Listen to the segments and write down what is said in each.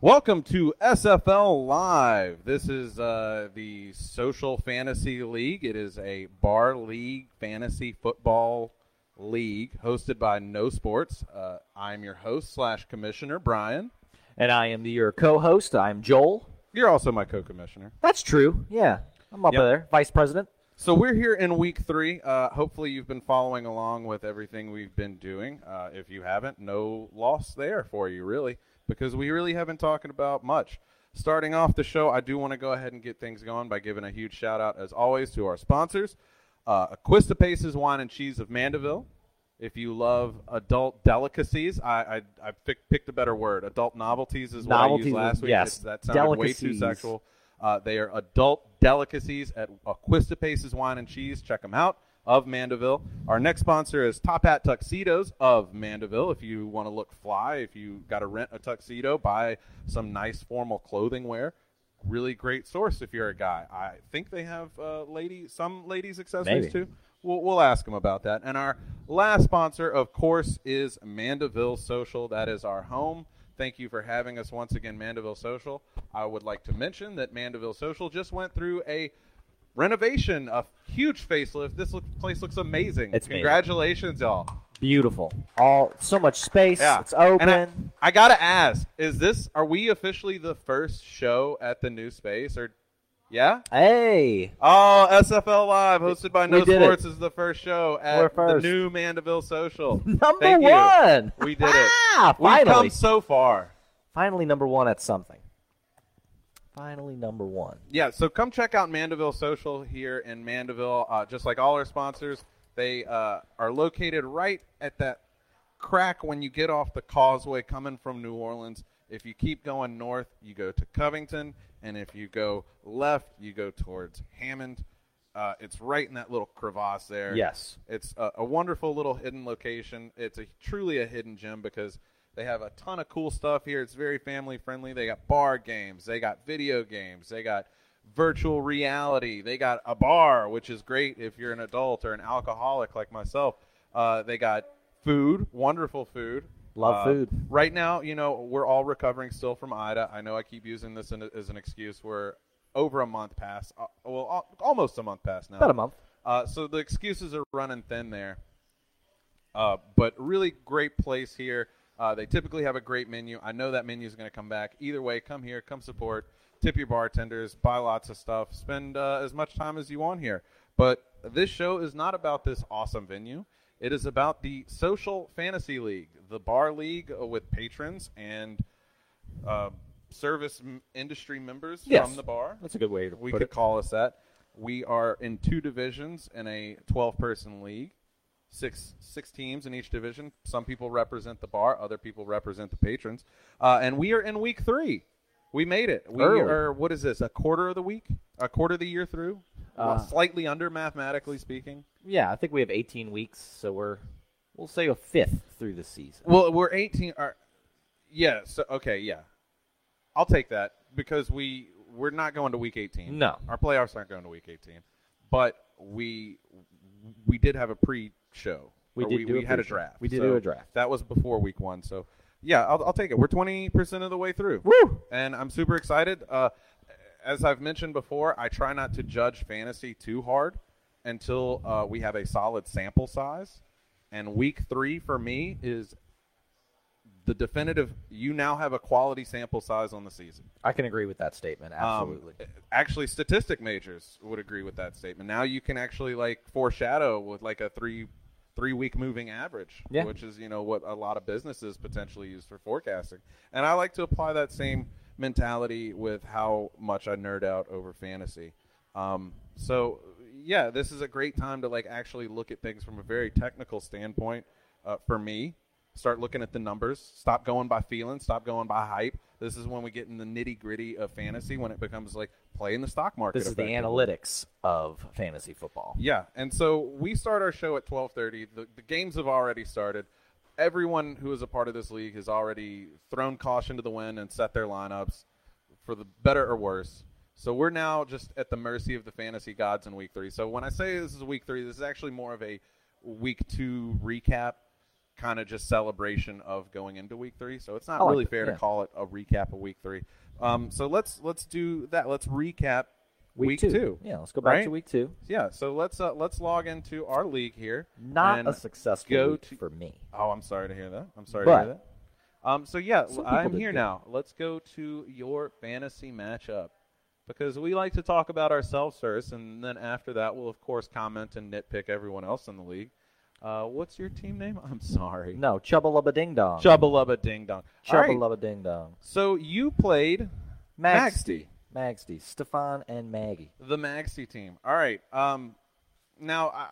Welcome to SFL Live. This is the Social Fantasy League. It is a bar league fantasy football league hosted by No Sports. I'm your host / commissioner, Brian. And I am your co-host. I'm Joel. You're also my co-commissioner. That's true. Yeah. I'm up there, vice president. So we're here in week 3. Hopefully you've been following along with everything we've been doing. If you haven't, no loss there for you, really, because we really haven't talking about much. Starting off the show, I do want to go ahead and get things going by giving a huge shout-out, as always, to our sponsors. Aquistapace's Wine and Cheese of Mandeville. If you love adult delicacies, I picked a better word. Adult novelties is what I used last week. Yes. That sounded way too sexual. They are adult delicacies at Aquistapace's Wine and Cheese. Check them out, of Mandeville. Our next sponsor is Top Hat Tuxedos of Mandeville. If you want to look fly, if you got to rent a tuxedo, buy some nice formal clothing wear. Really great source if you're a guy. I think they have some ladies accessories maybe, too. We'll ask them about that. And our last sponsor, of course, is Mandeville Social. That is our home. Thank you for having us once again, Mandeville Social. I would like to mention that Mandeville Social just went through a renovation, a huge facelift. This place looks amazing. Congratulations, y'all. Beautiful. So much space. Yeah. It's open. And I got to ask, are we officially the first show at the new space? Or yeah? Hey. Oh, SFL Live, hosted by No Sports, is the first show at the new Mandeville Social. Number one. We did it. Finally. We've come so far. Finally number one at something. Finally number one. Yeah, so come check out Mandeville Social here in Mandeville. Just like all our sponsors, they are located right at that crack when you get off the causeway coming from New Orleans. If you keep going north, you go to Covington. And if you go left, you go towards Hammond. It's right in that little crevasse there. Yes. It's a wonderful little hidden location. It's truly a hidden gem because they have a ton of cool stuff here. It's very family friendly. They got bar games. They got video games. They got virtual reality. They got a bar, which is great if you're an adult or an alcoholic like myself. They got food, wonderful food. Love food. Right now, we're all recovering still from Ida. I know I keep using this as an excuse. We're over a month past. Almost a month past now. About a month. So the excuses are running thin there. But really great place here. They typically have a great menu. I know that menu is going to come back. Either way, come here, come support, tip your bartenders, buy lots of stuff, spend as much time as you want here. But this show is not about this awesome venue. It is about the Social Fantasy League, the bar league with patrons and service industry members from the bar. That's a good way to put it. We could call us that. We are in 2 divisions in a 12-person league, six teams in each division. Some people represent the bar. Other people represent the patrons. And we are in week 3. We made it. We are, what is this, a quarter of the week? A quarter of the year through? Slightly under, mathematically speaking. Yeah, I think we have 18 weeks, so we'll say a fifth through the season. Well, we're 18. Yeah, so okay, yeah. I'll take that because we're not going to week 18. No. Our playoffs aren't going to week 18. But we did have a pre-show. We had a draft. We did do a draft. That was before week 1, so yeah, I'll take it. We're 20% of the way through. Woo! And I'm super excited. As I've mentioned before, I try not to judge fantasy too hard until we have a solid sample size. And week 3 for me is the definitive. You now have a quality sample size on the season. I can agree with that statement. Absolutely. Actually, statistic majors would agree with that statement. Now you can actually foreshadow with a three-week moving average, which is what a lot of businesses potentially use for forecasting. And I like to apply that same mentality with how much I nerd out over fantasy. So yeah, this is a great time to actually look at things from a very technical standpoint. For me, start looking at the numbers, stop going by feeling, stop going by hype. This is when we get in the nitty gritty of fantasy, when it becomes playing the stock market. This is the analytics of fantasy football. Yeah. And so we start our show at 12:30. The games have already started. Everyone who is a part of this league has already thrown caution to the wind and set their lineups for the better or worse. So we're now just at the mercy of the fantasy gods in week 3. So when I say this is week 3, this is actually more of a week 2 recap, kind of just celebration of going into week three. So it's not really fair to call it a recap of week three. So let's do that. Let's recap week two. Yeah, let's go back to week two. Yeah, so let's log into our league here. Not a successful week for me. Oh, I'm sorry to hear that. So, yeah, I'm here now. Let's go to your fantasy matchup because we like to talk about ourselves first, and then after that we'll, of course, comment and nitpick everyone else in the league. What's your team name? I'm sorry. No, Chubba-Lubba-Ding-Dong. Chubba-Lubba-Ding-Dong. Chubba-Lubba-Ding-Dong. So you played Magsty. Magsty. Stefan and Maggie. The Magsty team. All right. Now,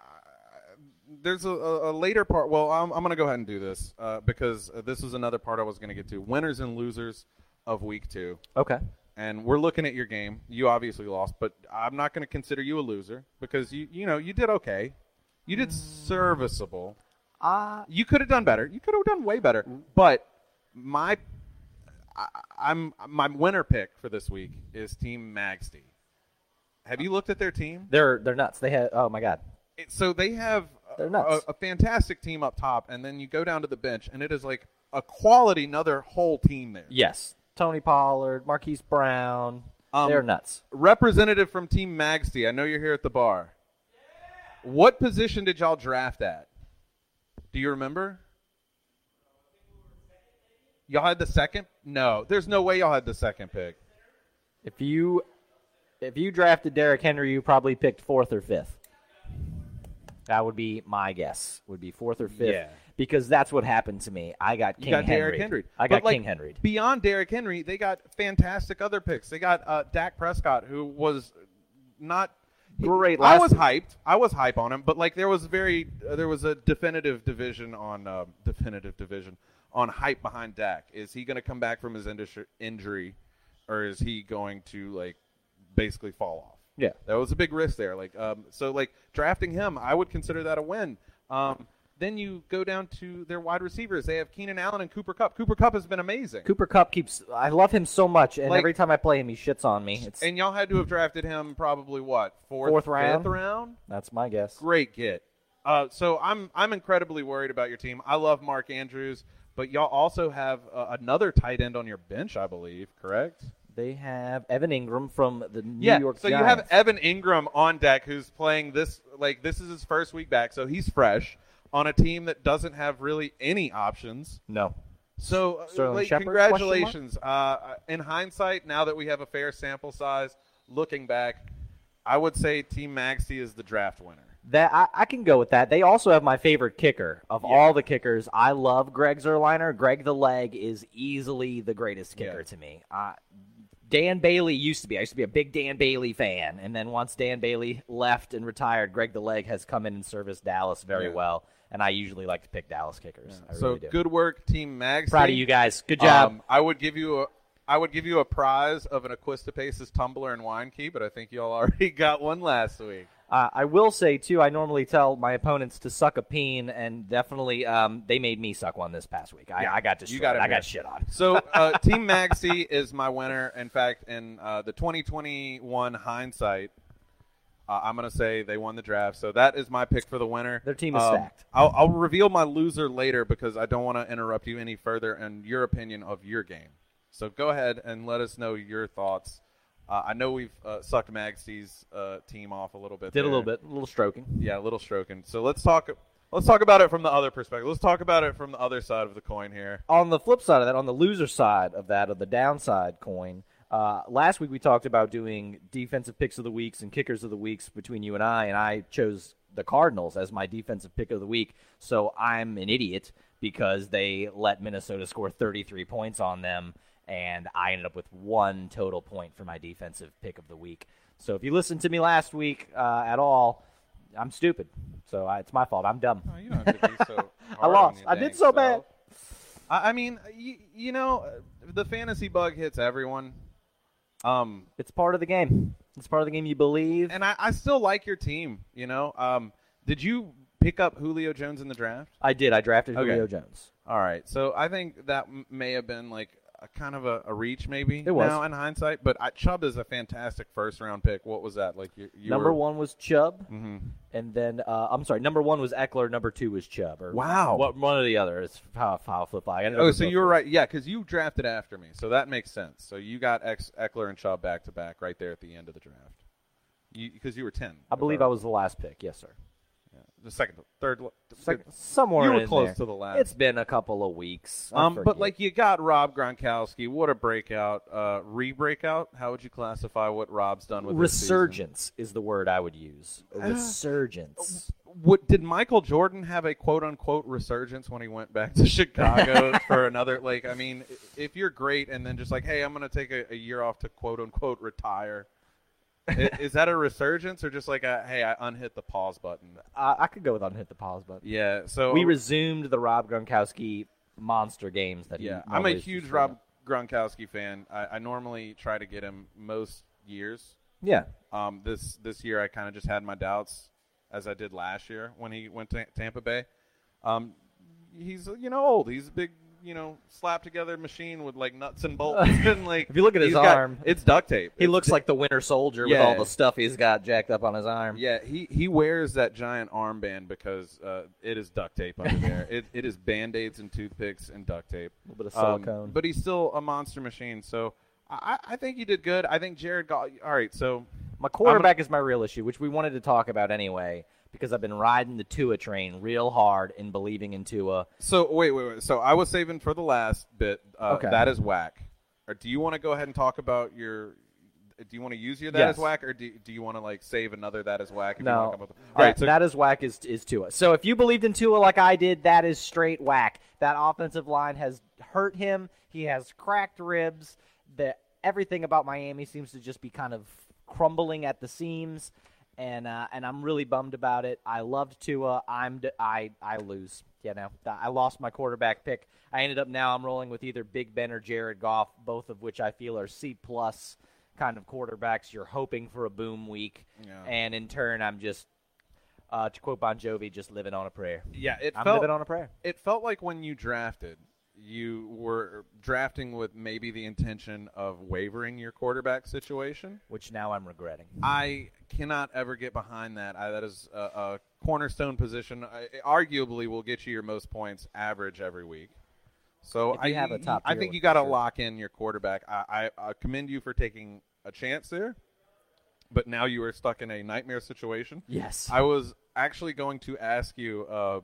there's a later part. Well, I'm going to go ahead and do this because this is another part I was going to get to. Winners and losers of week two. Okay. And we're looking at your game. You obviously lost, but I'm not going to consider you a loser because, you did okay. You did serviceable. You could have done better. You could have done way better. But my winner pick for this week is Team Magsty. Have you looked at their team? They're nuts. They have oh my god. So they have a fantastic team up top, and then you go down to the bench, and it is like a quality another whole team there. Yes, Tony Pollard, Marquise Brown. They're nuts. Representative from Team Magsty, I know you're here at the bar. What position did y'all draft at? Do you remember? Y'all had the second? No, there's no way y'all had the second pick. If you drafted Derrick Henry, you probably picked fourth or fifth. That would be my guess. Would be fourth or fifth. Yeah. Because that's what happened to me. I got King Henry. You got Derrick Henry. I got King Henry. Beyond Derrick Henry, they got fantastic other picks. They got Dak Prescott, who was not great. I was hyped. I was hype on him, but there was a definitive division on hype behind Dak. Is he going to come back from his injury, or is he going to basically fall off? Yeah, that was a big risk there. Drafting him, I would consider that a win. Then you go down to their wide receivers. They have Keenan Allen and Cooper Kupp. Cooper Kupp has been amazing. Cooper Kupp I love him so much, and every time I play him, he shits on me. And y'all had to have drafted him probably fourth round? Fifth round? That's my guess. Great get. So I'm incredibly worried about your team. I love Mark Andrews, but y'all also have another tight end on your bench, I believe, correct? They have Evan Engram from the New York Giants. So you have Evan Engram on deck who's playing this. This is his first week back, so he's fresh. On a team that doesn't have really any options. No. So, Sterling Shepard, congratulations. In hindsight, now that we have a fair sample size, looking back, I would say Team Magsty is the draft winner. That I can go with that. They also have my favorite kicker of all the kickers. I love Greg Zuerlein. Greg the Leg is easily the greatest kicker to me. Dan Bailey I used to be a big Dan Bailey fan. And then once Dan Bailey left and retired, Greg the Leg has come in and serviced Dallas very well. And I usually like to pick Dallas kickers. Yeah. I really do. Good work, Team Magsty. Proud of you guys. Good job. I would give you a prize of an Aquistapace's tumbler and wine key, but I think you all already got one last week. I will say too, I normally tell my opponents to suck a peen, and definitely they made me suck one this past week. I got destroyed. I got shit on. So Team Magsty is my winner. In fact, in the 2021 hindsight. I'm going to say they won the draft, so that is my pick for the winner. Their team is stacked. I'll reveal my loser later because I don't want to interrupt you any further and your opinion of your game. So go ahead and let us know your thoughts. I know we've sucked Magsty's team off a little bit. A little stroking. Yeah, a little stroking. So let's talk about it from the other perspective. Let's talk about it from the other side of the coin here. On the flip side of that, on the loser side of that, of the downside coin, last week we talked about doing defensive picks of the weeks and kickers of the weeks between you and I chose the Cardinals as my defensive pick of the week. So I'm an idiot because they let Minnesota score 33 points on them, and I ended up with one total point for my defensive pick of the week. So if you listened to me last week at all, I'm stupid. So it's my fault. I'm dumb. Oh, you don't have to be so hard I lost. I did so bad. I mean, you know, the fantasy bug hits everyone. It's part of the game. It's part of the game you believe. And I still like your team, you know. Did you pick up Julio Jones in the draft? I did. I drafted Julio Jones. All right. So I think that may have been kind of a reach maybe now in hindsight, but Chubb is a fantastic first-round pick. What was that? Like you number one was Chubb, mm-hmm. and then I'm sorry, number one was Eckler, number two was Chubb. Or wow. One or the other. It's how flip by. Oh, so you were right. Yeah, because you drafted after me, so that makes sense. So you got Eckler and Chubb back-to-back right there at the end of the draft because you were 10. I believe I was the last pick. Yes, sir. The third, somewhere you were in close there. To the last. It's been a couple of weeks. But like you got Rob Gronkowski. What a breakout, re-breakout. How would you classify what Rob's done with resurgence? Is the word I would use. Resurgence. What did Michael Jordan have a quote unquote resurgence when he went back to Chicago for another? Like, I mean, if you're great and then just like, hey, I'm going to take a year off to quote unquote retire. Is that a resurgence or just like hey, I unhit the pause button? I could go with unhit the pause button. Yeah, so we resumed the Rob Gronkowski monster games. I'm a huge Rob Gronkowski fan. I normally try to get him most years. Yeah. This year I kind of just had my doubts, as I did last year when he went to Tampa Bay. He's old. He's a big. Slap together machine with like nuts and bolts and like. If you look at his arm, it's duct tape. He looks like the Winter Soldier with all the stuff he's got jacked up on his arm. Yeah, he wears that giant armband because it is duct tape under there. It is Band-Aids and toothpicks and duct tape. A little bit of silicone. But he's still a monster machine. So I think he did good. I think Jared Goff. All right, so my quarterback is my real issue, which we wanted to talk about anyway. Because I've been riding the Tua train real hard and believing in Tua. So, wait. So, I was saving for the last bit. Okay. That is whack. Or do you want to go ahead and talk about your – do you want to use your that is whack? Or do you want to, like, save another that is whack? If you want to come up with, all right, so, that is whack is Tua. So, if you believed in Tua like I did, that is straight whack. That offensive line has hurt him. He has cracked ribs. Everything about Miami seems to just be kind of crumbling at the seams. And I'm really bummed about it. I loved Tua. I lose. I lost my quarterback pick. I ended up now I'm rolling with either Big Ben or Jared Goff, both of which I feel are C+ kind of quarterbacks. You're hoping for a boom week, and in turn, I'm just to quote Bon Jovi, just living on a prayer. Yeah, I'm living on a prayer. It felt like when you drafted, you were drafting with maybe the intention of wavering your quarterback situation. Which now I'm regretting. I cannot ever get behind that. That is a cornerstone position. Arguably will get you your most points average every week. So I think you got to lock in your quarterback. I commend you for taking a chance there. But now you are stuck in a nightmare situation. Yes. I was actually going to ask you, I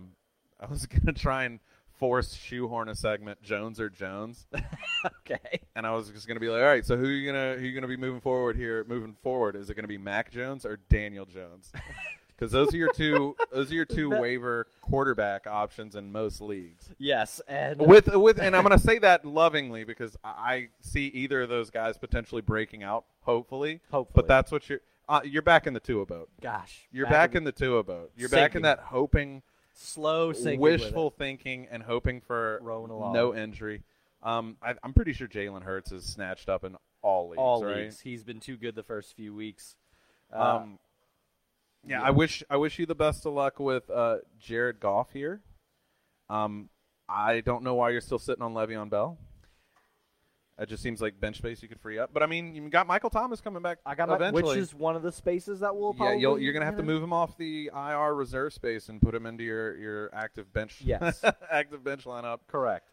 was going to try and forced shoehorn a segment, Jones or Jones. Okay. And I was just going to be like, all right, so who are you gonna be moving forward here? Moving forward, is it going to be Mac Jones or Daniel Jones? Because those are your two waiver quarterback options in most leagues. Yes, and with and I'm going to say that lovingly because I see either of those guys potentially breaking out. Hopefully, but that's what you're back in the Tua boat. Gosh, you're back in the Tua boat. You're sinking. Back in that hoping. Slow sinking, wishful thinking, and hoping for no injury. I'm pretty sure Jalen Hurts is snatched up in all leagues. All leagues. Right? He's been too good the first few weeks. Yeah. I wish you the best of luck with Jared Goff here. I don't know why you're still sitting on Le'Veon Bell. It just seems like bench space you could free up. But, I mean, you got Michael Thomas coming back eventually. Which is one of the spaces that will probably. Yeah, you're going to have to move him off the IR reserve space and put him into your active bench. Yes. Active bench lineup. Correct.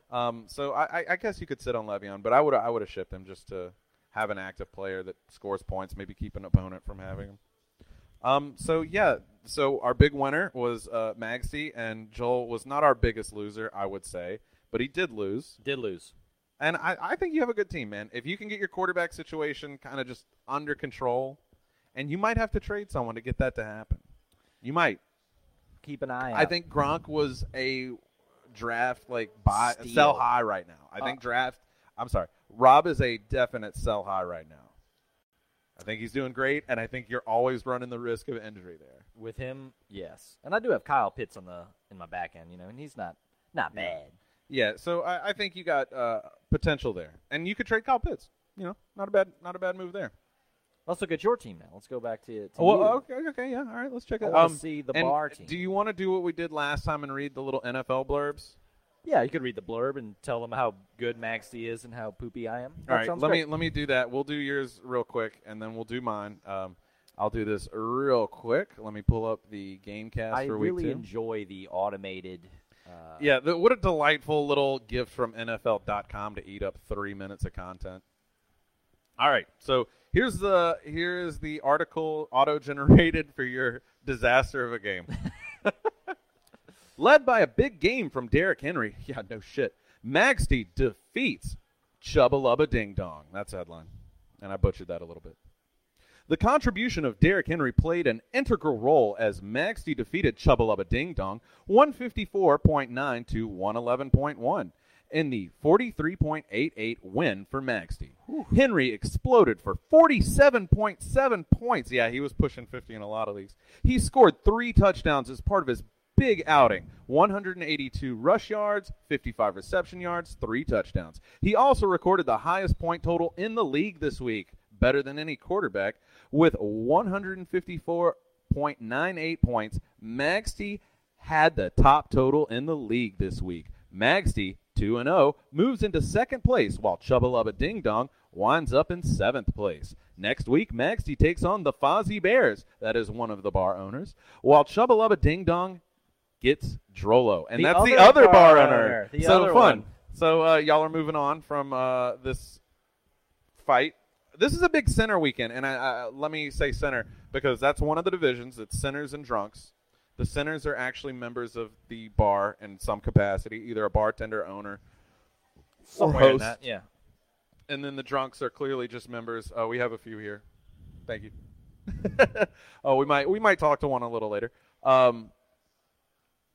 So I guess you could sit on Le'Veon, but I would have shipped him just to have an active player that scores points, maybe keep an opponent from having him. So our big winner was Magsy, and Joel was not our biggest loser, I would say, but he did lose. And I think you have a good team, man. If you can get your quarterback situation kind of just under control, and you might have to trade someone to get that to happen. You might. Keep an eye out. I think Gronk was a draft, like, sell high right now. I think Rob is a definite sell high right now. I think he's doing great, and I think you're always running the risk of injury there. With him, yes. And I do have Kyle Pitts in my back end, and he's not bad. Yeah, so I think you got potential there, and you could trade Kyle Pitts. Not a bad move there. Let's look at your team now. Let's go back to you. Okay, yeah, all right. Let's check it out. Let's see the bar team. Do you want to do what we did last time and read the little NFL blurbs? Yeah, you could read the blurb and tell them how good Max D is and how poopy I am. All right, let me do that. We'll do yours real quick, and then we'll do mine. I'll do this real quick. Let me pull up the GameCast for week 2. I really enjoy the automated. What a delightful little gift from NFL.com to eat up 3 minutes of content. All right, so here is the article auto-generated for your disaster of a game. Led by a big game from Derrick Henry. Yeah, no shit. Magsty defeats Chubba Lubba Ding Dong. That's headline. And I butchered that a little bit. The contribution of Derrick Henry played an integral role as Magsty defeated Chubba Lubba Ding Dong 154.9 to 111.1 in the 43.88 win for Magsty. Henry exploded for 47.7 points. Yeah, he was pushing 50 in a lot of leagues. He scored 3 touchdowns as part of his big outing, 182 rush yards, 55 reception yards, 3 touchdowns. He also recorded the highest point total in the league this week, better than any quarterback, with 154.98 points. Magsty had the top total in the league this week. Magsty, 2-0, moves into second place, while Chubba Lubba Ding Dong winds up in 7th place. Next week, Magsty takes on the Fozzie Bears, that is one of the bar owners, while Chubba Lubba Ding Dong gets Drollo, and that's the other bar owner. So fun. So y'all are moving on from this fight. This is a big center weekend, and I let me say center because that's one of the divisions. It's centers and drunks. The centers are actually members of the bar in some capacity, either a bartender, owner, or host. Yeah. And then the drunks are clearly just members. We have a few here. Thank you. We might talk to one a little later.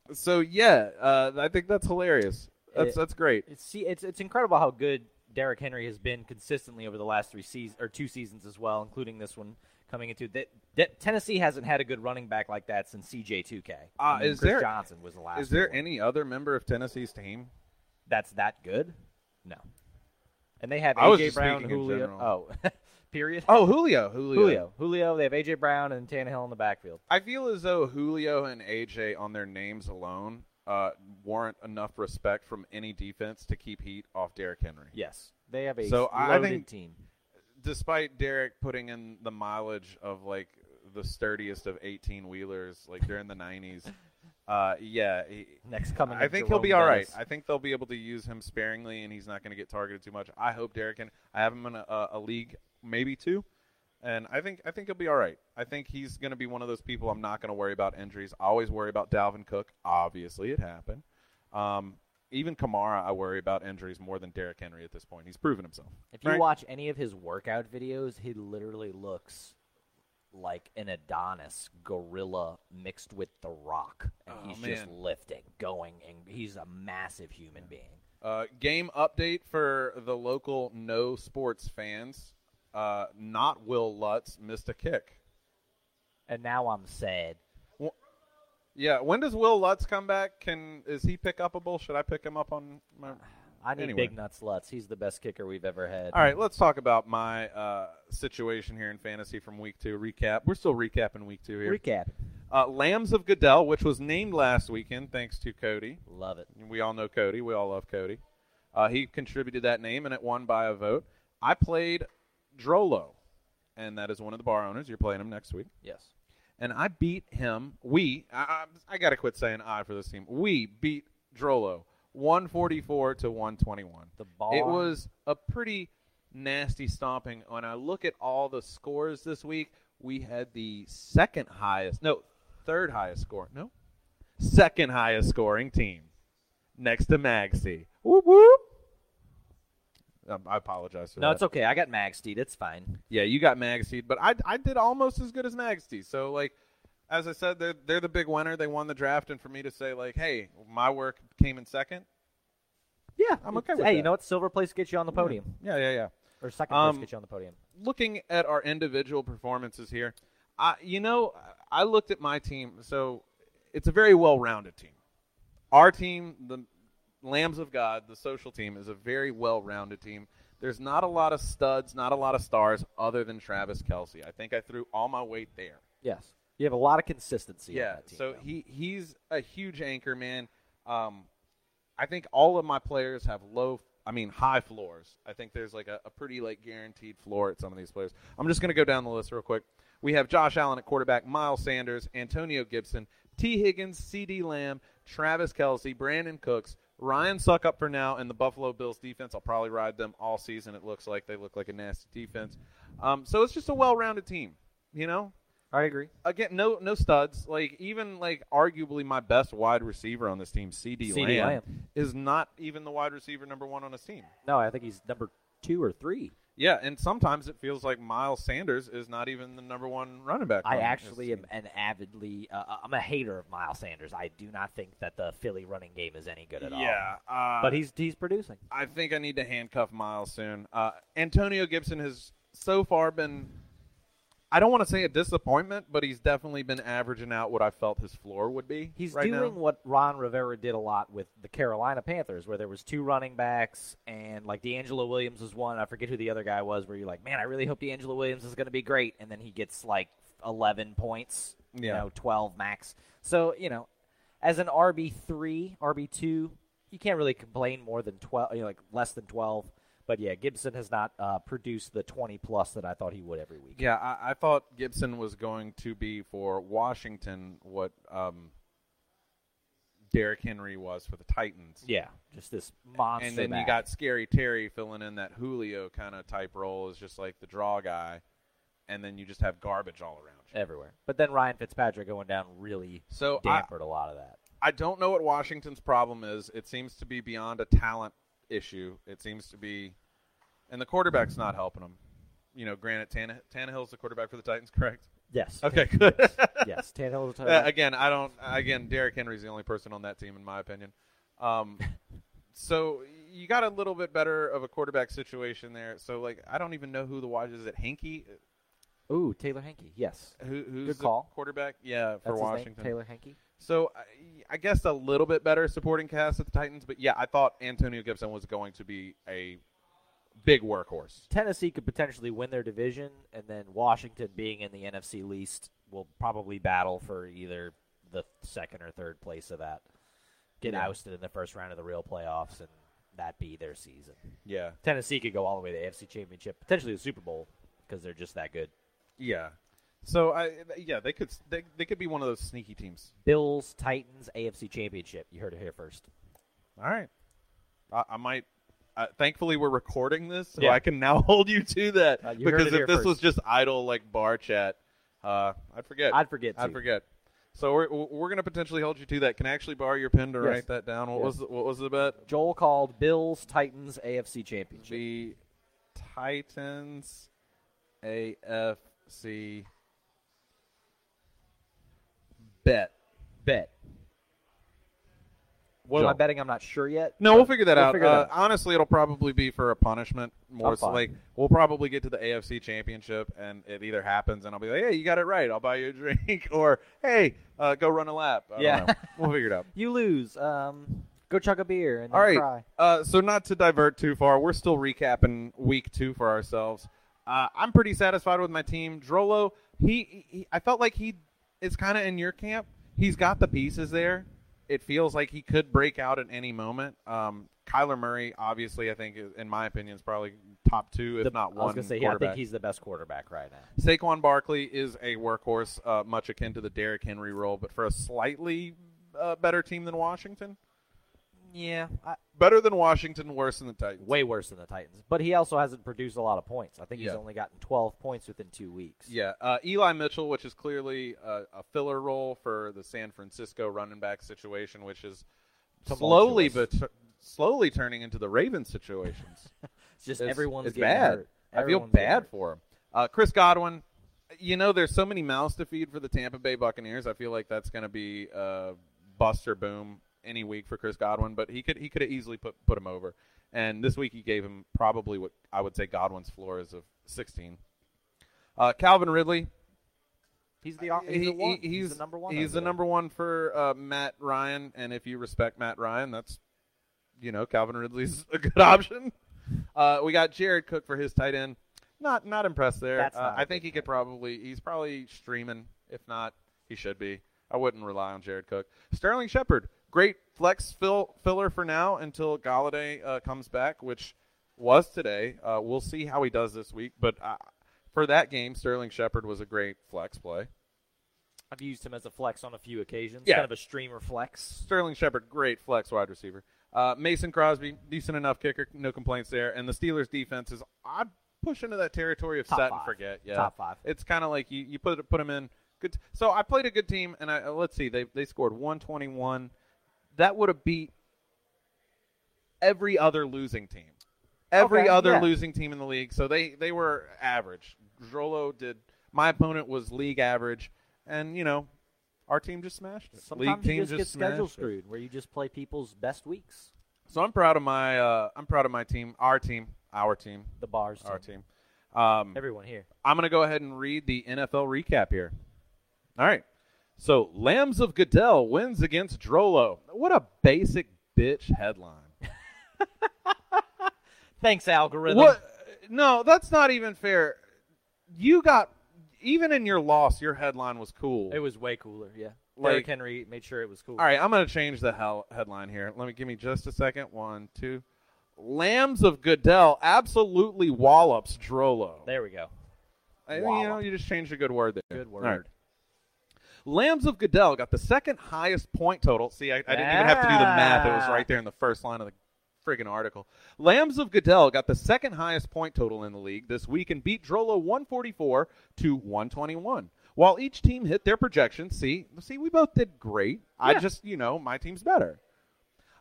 I think that's hilarious. That's great. It's incredible how good Derrick Henry has been consistently over the last 2 seasons as well, including this one coming into that. Tennessee hasn't had a good running back like that since CJ 2K. Chris Johnson was the last. Is there any other member of Tennessee's team that's that good? No. And they have AJ Brown, Julio. Oh. Period. Oh, Julio. They have A.J. Brown and Tannehill in the backfield. I feel as though Julio and A.J. on their names alone warrant enough respect from any defense to keep heat off Derrick Henry. Yes. They have a loaded team. Despite Derrick putting in the mileage of, like, the sturdiest of 18-wheelers, like, during the 90s, I think he'll be all right. I think they'll be able to use him sparingly, and he's not going to get targeted too much. I hope Derrick can. I have him in a league, maybe 2, and I think he'll be all right. I think he's going to be one of those people. I'm not going to worry about injuries. I always worry about Dalvin Cook. Obviously, it happened. Even Kamara, I worry about injuries more than Derrick Henry at this point. He's proven himself. If you watch any of his workout videos, he literally looks like an Adonis gorilla mixed with The Rock. And just lifting, going, and he's a massive human being. Game update for the local No Sports fans. Not Will Lutz missed a kick. And now I'm sad. Well, yeah, when does Will Lutz come back? Is he pick upable? Should I pick him up on my... I need Big Nuts Lutz. He's the best kicker we've ever had. All right, let's talk about my situation here in fantasy from week 2. Recap. We're still recapping week 2 here. Recap. Lambs of Goodell, which was named last weekend, thanks to Cody. Love it. We all know Cody. We all love Cody. He contributed that name, and it won by a vote. I played Drollo, and that is one of the bar owners. You're playing him next week. Yes. And I beat him. I got to quit saying I for this team. We beat Drollo 144 to 121. It was a pretty nasty stomping. When I look at all the scores this week, we had the second highest scoring team next to Magsty. Whoop, whoop. I apologize for that. No, it's okay. I got Magsty. That's fine. Yeah, you got Magsty, but I did almost as good as Magsty. So, like, as I said, they're the big winner. They won the draft, and for me to say, like, hey, my work came in second. Yeah, I'm okay with that. Hey, you know what? Silver place gets you on the podium. Yeah. Or second place gets you on the podium. Looking at our individual performances here, I looked at my team. So it's a very well-rounded team. Our team, the Lambs of God, the social team, is a very well-rounded team. There's not a lot of studs, not a lot of stars other than Travis Kelce. I think I threw all my weight there. Yes. You have a lot of consistency on that team. Yeah, so he's a huge anchor, man. I think all of my players have high floors. I think there's like a pretty like guaranteed floor at some of these players. I'm just going to go down the list real quick. We have Josh Allen at quarterback, Miles Sanders, Antonio Gibson, T. Higgins, CeeDee Lamb, Travis Kelce, Brandon Cooks, Ryan suck up for now, and the Buffalo Bills defense. I'll probably ride them all season. It looks like they look like a nasty defense. So it's just a well-rounded team, you know? I agree. Again, no studs. Like, even, like, arguably my best wide receiver on this team, CeeDee Lamb, is not even the wide receiver number one on this team. No, I think he's number 2 or 3. Yeah, and sometimes it feels like Miles Sanders is not even the number one running back. I actually am I'm a hater of Miles Sanders. I do not think that the Philly running game is any good at all. Yeah. But he's producing. I think I need to handcuff Miles soon. Antonio Gibson has so far been, I don't want to say a disappointment, but he's definitely been averaging out what I felt his floor would be. He's right doing now what Ron Rivera did a lot with the Carolina Panthers, where there was 2 running backs, and like D'Angelo Williams was one. I forget who the other guy was, where you're like, man, I really hope D'Angelo Williams is going to be great. And then he gets like 11 points, 12 max. So, as an RB3, RB2, you can't really complain more than 12, like less than 12. But, yeah, Gibson has not produced the 20-plus that I thought he would every week. Yeah, I thought Gibson was going to be for Washington what Derrick Henry was for the Titans. Yeah, just this monster. And then you got Scary Terry filling in that Julio kind of type role as just like the draw guy. And then you just have garbage all around you. Everywhere. But then Ryan Fitzpatrick going down really dampered a lot of that. I don't know what Washington's problem is. It seems to be beyond a talent issue. It seems to be, and the quarterback's not helping them. Granted, Tannehill's the quarterback for the Titans, correct? Yes. Okay, good. Yes, Tannehill is the quarterback. Again, Derrick Henry's the only person on that team, in my opinion. So you got a little bit better of a quarterback situation there. So, like, I don't even know who the wide is at Hinkie. Ooh, Taylor Hinkie, yes. Who's good call. The quarterback? Yeah, for Washington. That's his name, Taylor Hinkie. So I guess a little bit better supporting cast at the Titans. But, yeah, I thought Antonio Gibson was going to be a big workhorse. Tennessee could potentially win their division, and then Washington, being in the NFC least, will probably battle for either the 2nd or 3rd place of that. Get ousted in the first round of the real playoffs and that be their season. Yeah. Tennessee could go all the way to the AFC Championship, potentially the Super Bowl, because they're just that good. Yeah. So they could be one of those sneaky teams. Bills, Titans, AFC Championship. You heard it here first. All right, I might. Thankfully, we're recording this, so I can now hold you to that. Because if this was just idle like bar chat, I'd forget. So we're going to potentially hold you to that. Can I actually borrow your pen to write that down? What was the bet? Joel called Bills, Titans, AFC Championship. The Titans, AFC. Bet. What am I betting? I'm not sure yet. No, we'll figure that out. Honestly, it'll probably be for a punishment. More so, like, we'll probably get to the AFC Championship, and it either happens, and I'll be like, hey, you got it right. I'll buy you a drink. Or, hey, go run a lap. I don't know. We'll figure it out. You lose. Go chug a beer and then cry. So not to divert too far, we're still recapping week 2 for ourselves. I'm pretty satisfied with my team. Drollo, I felt like he – it's kind of in your camp. He's got the pieces there. It feels like he could break out at any moment. Kyler Murray, obviously, I think, in my opinion, is probably top 2, if not 1. I was going to say, I think he's the best quarterback right now. Saquon Barkley is a workhorse, much akin to the Derrick Henry role, but for a slightly better team than Washington. Yeah. Better than Washington, worse than the Titans. Way worse than the Titans. But he also hasn't produced a lot of points. I think he's only gotten 12 points within 2 weeks. Yeah. Eli Mitchell, which is clearly a filler role for the San Francisco running back situation, which is slowly turning into the Ravens situations. Everyone's getting hurt. I feel bad for him. Chris Godwin, there's so many mouths to feed for the Tampa Bay Buccaneers. I feel like that's going to be bust or boom any week for Chris Godwin, but he could have easily put him over. And this week he gave him probably what I would say Godwin's floor is of 16. Calvin Ridley. He's the number one. He's the number one for Matt Ryan, and if you respect Matt Ryan, that's, Calvin Ridley's a good option. We got Jared Cook for his tight end. Not impressed there. I think he's probably streaming. If not, he should be. I wouldn't rely on Jared Cook. Sterling Shepard. great flex filler for now until Golladay comes back, which was today. We'll see how he does this week. But for that game, Sterling Shepard was a great flex play. I've used him as a flex on a few occasions. Yeah. Kind of a streamer flex. Sterling Shepard, great flex wide receiver. Mason Crosby, decent enough kicker. No complaints there. And the Steelers' defense is odd. Push into that territory of set and forget. Yeah, top five. It's kind of like you put them in good. So I played a good team, and let's see, they scored 121. That would have beat every other losing team, losing team in the league. So they were average. Grolo did. My opponent was league average, and our team just smashed it. Sometimes league you just get schedule screwed, where you just play people's best weeks. So I'm proud of my team, our team. Everyone here. I'm going to go ahead and read the NFL recap here. All right. So, Lambs of Goodell wins against Drollo. What a basic bitch headline. Thanks, algorithm. What? No, that's not even fair. You got, even in your loss, your headline was cool. It was way cooler, yeah. Derrick Henry made sure it was cool. All right, I'm going to change the headline here. Give me just a second. One, two. Lambs of Goodell absolutely wallops Drollo. There we go. You just changed a good word there. Good word. Right. Lambs of Goodell got the second highest point total. See, I didn't even have to do the math. It was right there in the first line of the friggin' article. Lambs of Goodell got the second highest point total in the league this week and beat Drollo 144 to 121. While each team hit their projections, see, we both did great. Yeah. I just, my team's better.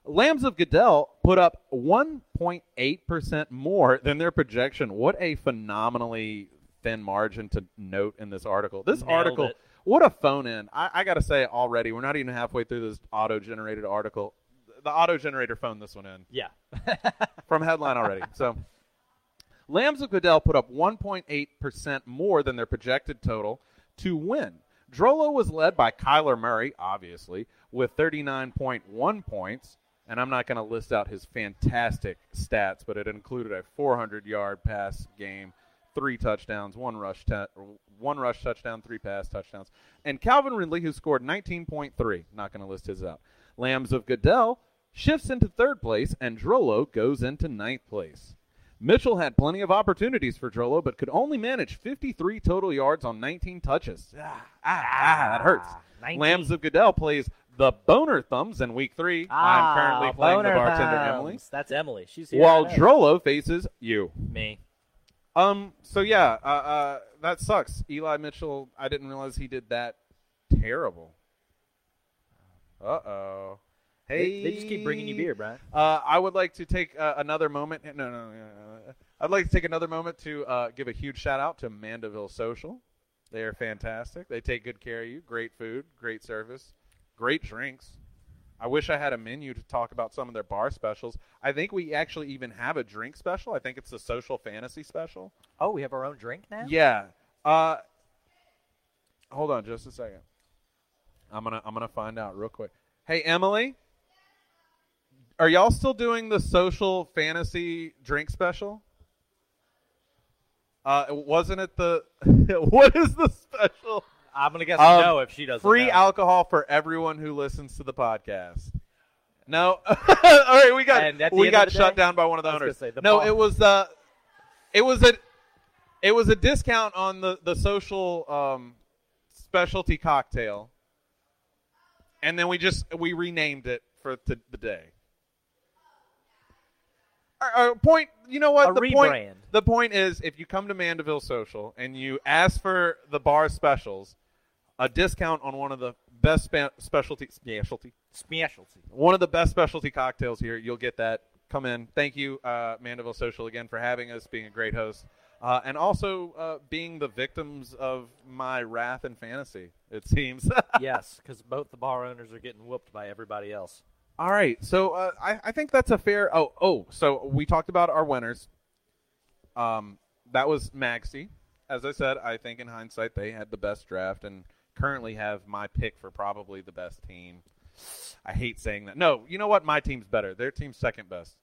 Lambs of Goodell put up 1.8% more than their projection. What a phenomenally thin margin to note in this article. Nailed it. What a phone-in. I got to say already, we're not even halfway through this auto-generated article. The auto-generator phoned this one in. Yeah. From headline already. So, Lambs of Goodell put up 1.8% more than their projected total to win. Drollo was led by Kyler Murray, obviously, with 39.1 points. And I'm not going to list out his fantastic stats, but it included a 400-yard pass game, 3 touchdowns, one rush touchdown, 3 pass touchdowns. And Calvin Ridley, who scored 19.3. Not going to list his out. Lambs of Goodell shifts into third place, and Drollo goes into ninth place. Mitchell had plenty of opportunities for Drollo, but could only manage 53 total yards on 19 touches. That hurts. 19. Lambs of Goodell plays the boner thumbs in week 3. I'm currently playing the bartender thumbs. Emily. That's Emily. She's here. While Drollo faces you. Me. So yeah, that sucks. Eli Mitchell, I didn't realize he did that terrible. Uh-oh. Hey. They just keep bringing you beer, Brian. I would like to take another moment. No. I'd like to take another moment to give a huge shout out to Mandeville Social. They are fantastic. They take good care of you. Great food, great service. Great drinks. I wish I had a menu to talk about some of their bar specials. I think we actually even have a drink special. I think it's the Social Fantasy special. Oh, we have our own drink now? Yeah. Hold on just a second. I'm gonna find out real quick. Hey, Emily? Are y'all still doing the Social Fantasy drink special? Wasn't it the what is the special? I'm going to guess no if she doesn't free know. Alcohol for everyone who listens to the podcast. No. All right, we got shut down by one of the owners. It was a discount on the Social specialty cocktail. And then we renamed it for the day. Our point, you know what? The point is if you come to Mandeville Social and you ask for the bar specials, a discount on one of the best specialty. One of the best specialty cocktails here. You'll get that. Come in. Thank you, Mandeville Social, again for having us, being a great host, and also being the victims of my wrath and fantasy. It seems. Yes, because both the bar owners are getting whooped by everybody else. All right, so I think that's a fair. So we talked about our winners. That was Maxie. As I said, I think in hindsight they had the best draft and currently have my pick for probably the best team. I hate saying that. No, you know what? My team's better. Their team's second best.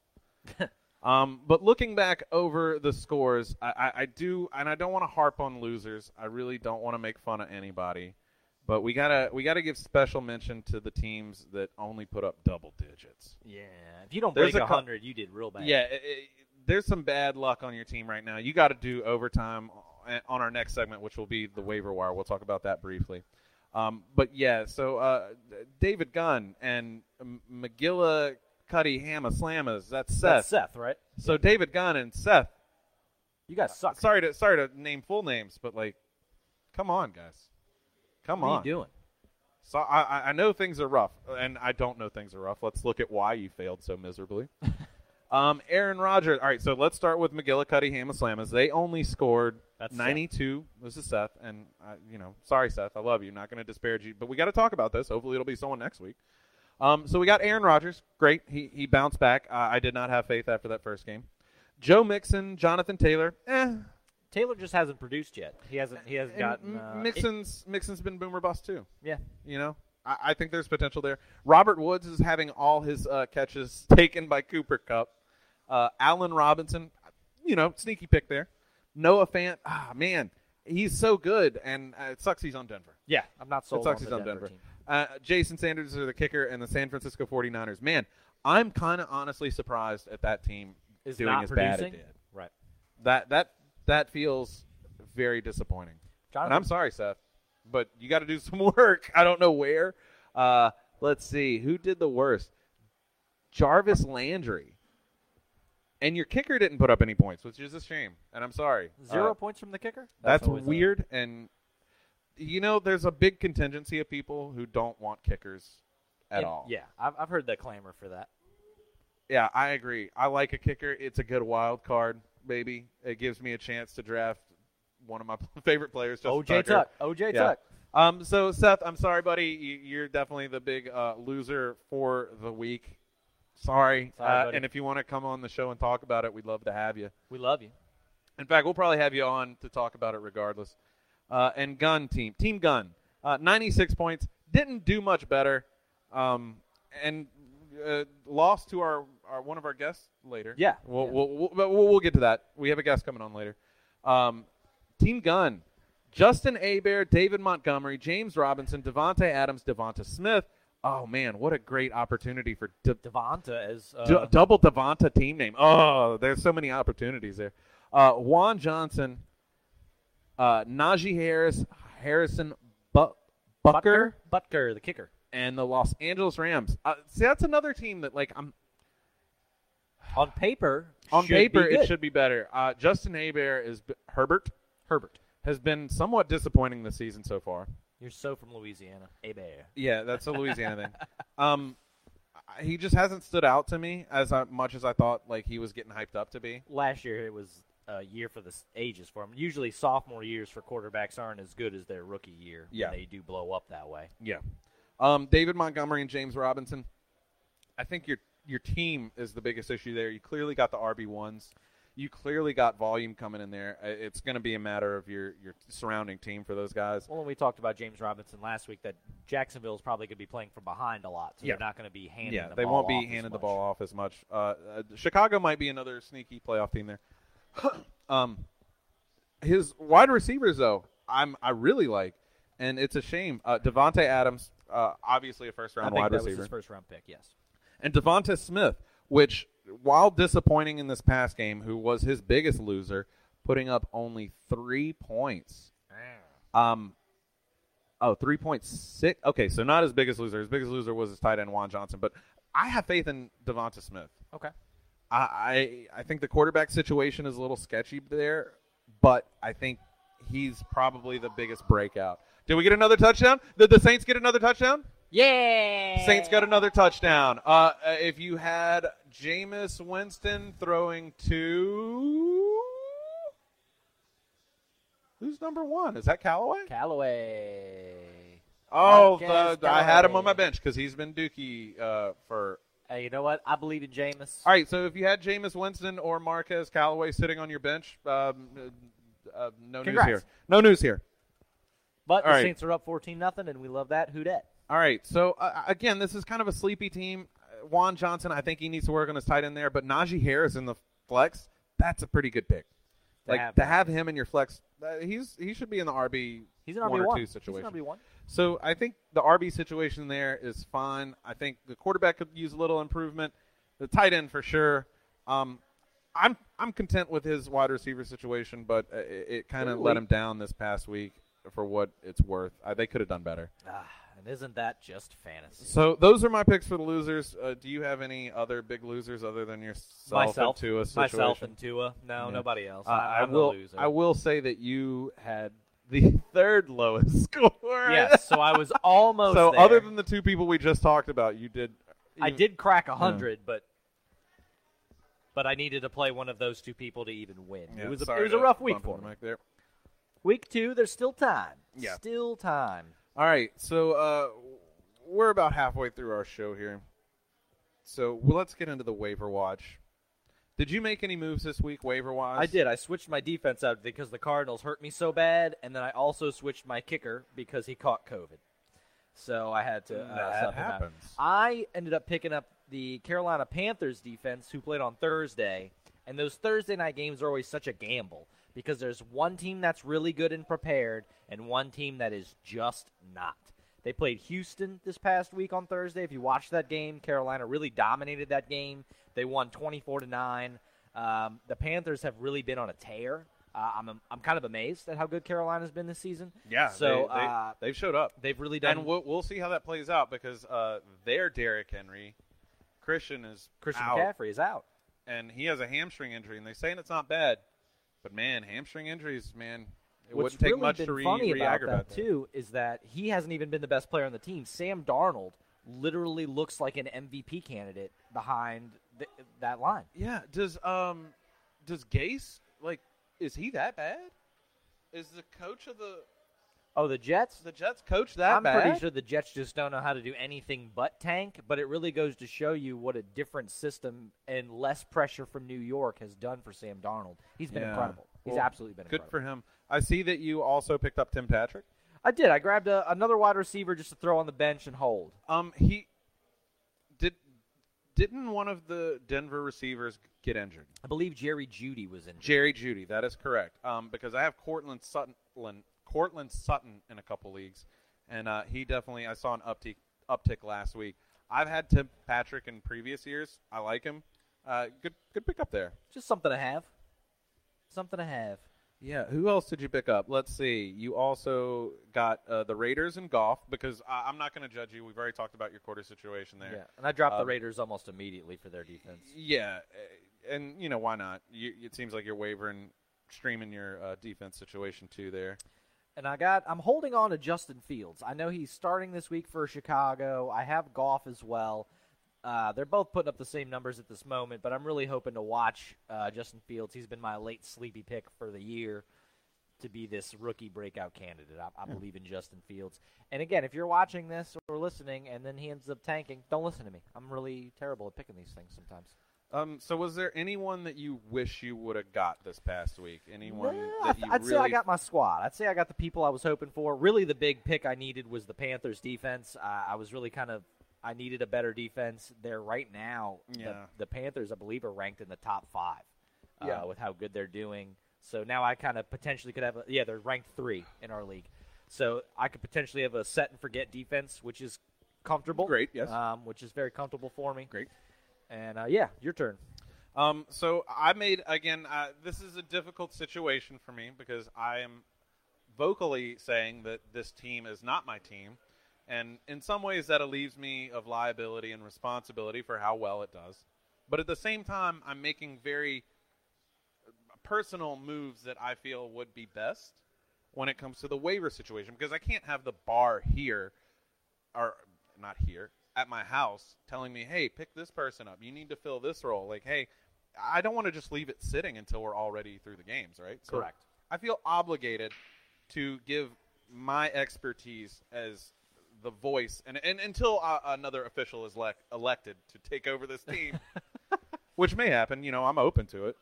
But looking back over the scores, I do, and I don't want to harp on losers. I really don't want to make fun of anybody. But we gotta give special mention to the teams that only put up double digits. Yeah, if you don't break 100, you did real bad. Yeah, there's some bad luck on your team right now. You got to do overtime on our next segment, which will be the waiver wire. We'll talk about that briefly. But yeah, so David Gunn and McGilla Cuddy Hamma Slammas. That's Seth. That's Seth, right? So David Gunn and Seth. You guys suck. Sorry to name full names, but like, come on, guys. Come on. What are you doing? So I know things are rough, and I don't know things are rough. Let's look at why you failed so miserably. Aaron Rodgers. All right, so let's start with McGillicuddy Hamaslammas. They only scored 92. Seth. This is Seth, and sorry, Seth. I love you. Not going to disparage you, but we got to talk about this. Hopefully, it'll be someone next week. So we got Aaron Rodgers. Great, he bounced back. I did not have faith after that first game. Joe Mixon, Jonathan Taylor. Taylor just hasn't produced yet. He hasn't gotten. Mixon's been boom or bust too. Yeah. I think there's potential there. Robert Woods is having all his catches taken by Cooper Kupp. Allen Robinson, sneaky pick there. Noah Fant, man, he's so good, and it sucks he's on Denver. Yeah, I'm not sold on the Denver team. Jason Sanders is the kicker, and the San Francisco 49ers. Man, I'm kind of honestly surprised at that team doing as bad as it did. Right. That feels very disappointing. Jonathan. And I'm sorry, Seth, but you got to do some work. I don't know where. Let's see. Who did the worst? Jarvis Landry. And your kicker didn't put up any points, which is a shame. And I'm sorry. 0 points from the kicker? That's weird. Up. And, there's a big contingency of people who don't want kickers at all. Yeah, I've heard the clamor for that. Yeah, I agree. I like a kicker. It's a good wild card. Baby, it gives me a chance to draft one of my favorite players, Justin Tucker. OJ Tuck. So, Seth, I'm sorry, buddy. You're definitely the big loser for the week. Sorry buddy. And if you want to come on the show and talk about it, we'd love to have you. We love you. In fact, we'll probably have you on to talk about it regardless. And Gunn team. Team Gunn, 96 points. Didn't do much better. And lost to our one of our guests later. Yeah. We'll get to that. We have a guest coming on later. Team Gunn, Justin Herbert, David Montgomery, James Robinson, Devontae Adams, Devonta Smith. Oh, man, what a great opportunity for Devonta as double Devonta team name. Oh, there's so many opportunities there. Juan Johnson, Najee Harris, Harrison Butker. Butker, the kicker. And the Los Angeles Rams. See, that's another team that, like, I'm on paper. On paper, it should be better. Justin Herbert is Herbert has been somewhat disappointing this season so far. You're so from Louisiana, Herbert. Yeah, that's a Louisiana thing. He just hasn't stood out to me as much as I thought. Like he was getting hyped up to be. Last year, it was a year for the ages for him. Usually, sophomore years for quarterbacks aren't as good as their rookie year. Yeah, when they do blow up that way. Yeah. David Montgomery and James Robinson, I think your team is the biggest issue there. You clearly got the RB1s. You clearly got volume coming in there. It's going to be a matter of your surrounding team for those guys. Well, when we talked about James Robinson last week, that Jacksonville is probably going to be playing from behind a lot, so they're not going to be handing the ball off. Yeah, they won't be handing the ball off as much. Chicago might be another sneaky playoff team there. His wide receivers, though, I really like. And it's a shame. Devontae Adams, obviously a first-round wide receiver. I think that was his first-round pick, yes. And Devonta Smith, which, while disappointing in this past game, who was his biggest loser, putting up only 3 points. 3.6. Okay, so not his biggest loser. His biggest loser was his tight end, Juan Johnson. But I have faith in Devonta Smith. Okay. I think the quarterback situation is a little sketchy there, but I think he's probably the biggest breakout. Did we get another touchdown? Did the Saints get another touchdown? Yeah. Saints got another touchdown. If you had Jameis Winston throwing to... Who's number one? Is that Callaway? Callaway. Oh, I had him on my bench because he's been dookie for... Hey, you know what? I believe in Jameis. All right, so if you had Jameis Winston or Marquez Callaway sitting on your bench, no news here. But all right. Saints are up 14-0, and we love that. Who dat? All right. So, again, this is kind of a sleepy team. Juan Johnson, I think he needs to work on his tight end there. But Najee Harris in the flex, that's a pretty good pick. to have him in your flex, he should be in the RB. He's an RB1. One or two situation. He's an RB1. So I think the RB situation there is fine. I think the quarterback could use a little improvement. The tight end for sure. I'm content with his wide receiver situation, but it kind of let him down this past week for what it's worth. They could have done better. And isn't that just fantasy? So those are my picks for the losers. Do you have any other big losers other than yourself and Tua situation? Myself and Tua. No, yeah. Nobody else. I'm the loser. I will say that you had the third lowest score. Yes, so I was almost there. Other than the two people we just talked about, you did. I did crack 100, yeah. But I needed to play one of those two people to even win. Yeah, it was a rough week for me. There. Week two, there's still time. Yeah. Still time. All right, so we're about halfway through our show here. So let's get into the waiver watch. Did you make any moves this week waiver-wise? I did. I switched my defense out because the Cardinals hurt me so bad, and then I also switched my kicker because he caught COVID. So I had to that happens. I ended up picking up the Carolina Panthers defense, who played on Thursday, and those Thursday night games are always such a gamble because there's one team that's really good and prepared and one team that is just not. They played Houston this past week on Thursday. If you watched that game, Carolina really dominated that game. They won 24-9. The Panthers have really been on a tear. I'm kind of amazed at how good Carolina's been this season. Yeah, so they've showed up. They've really done. And we'll see how that plays out because their Derrick Henry, Christian out. McCaffrey is out, and he has a hamstring injury. And they're saying it's not bad, but man, hamstring injuries, man, it wouldn't take much to re-aggravate. What's really too is that he hasn't even been the best player on the team. Sam Darnold literally looks like an MVP candidate behind that line. Yeah. Does Gase like? Is he that bad? Is the coach of the the Jets? The Jets coach that bad? I'm pretty sure the Jets just don't know how to do anything but tank, but it really goes to show you what a different system and less pressure from New York has done for Sam Darnold. He's been incredible. He's absolutely been incredible. Good for him. I see that you also picked up Tim Patrick. I did. I grabbed another wide receiver just to throw on the bench and hold. Didn't one of the Denver receivers get injured? I believe Jerry Jeudy was injured. Jerry Jeudy, that is correct. Because I have Courtland Sutton in a couple leagues, and he definitely. I saw an uptick last week. I've had Tim Patrick in previous years. I like him. Good pick up there. Just something to have. Yeah. Who else did you pick up? Let's see. You also got the Raiders and Goff because I'm not going to judge you. We've already talked about your quarter situation there. Yeah, and I dropped the Raiders almost immediately for their defense. Yeah, and you know why not? It seems like you're wavering, streaming your defense situation too there. And I'm holding on to Justin Fields. I know he's starting this week for Chicago. I have Goff as well. They're both putting up the same numbers at this moment, but I'm really hoping to watch Justin Fields. He's been my late sleepy pick for the year to be this rookie breakout candidate. I believe in Justin Fields. And, again, if you're watching this or listening and then he ends up tanking, don't listen to me. I'm really terrible at picking these things sometimes. So was there anyone that you wish you would have got this past week? Anyone that you I'd really... say I got my squad. I'd say I got the people I was hoping for. Really the big pick I needed was the Panthers defense. I needed a better defense there right now. Yeah. The Panthers, I believe, are ranked in the top 5 with how good they're doing. So now I kind of potentially could have they're ranked 3 in our league. So I could potentially have a set-and-forget defense, which is comfortable. Great, yes. Which is very comfortable for me. Great. And, your turn. So I made, again, this is a difficult situation for me because I am vocally saying that this team is not my team. And in some ways that relieves me of liability and responsibility for how well it does. But at the same time, I'm making very personal moves that I feel would be best when it comes to the waiver situation. Because I can't have the bar here, or not here, at my house telling me, hey, pick this person up. You need to fill this role. Like, hey, I don't want to just leave it sitting until we're already through the games, right? Correct. So I feel obligated to give my expertise as the voice, and until another official is elected to take over this team, which may happen, I'm open to it.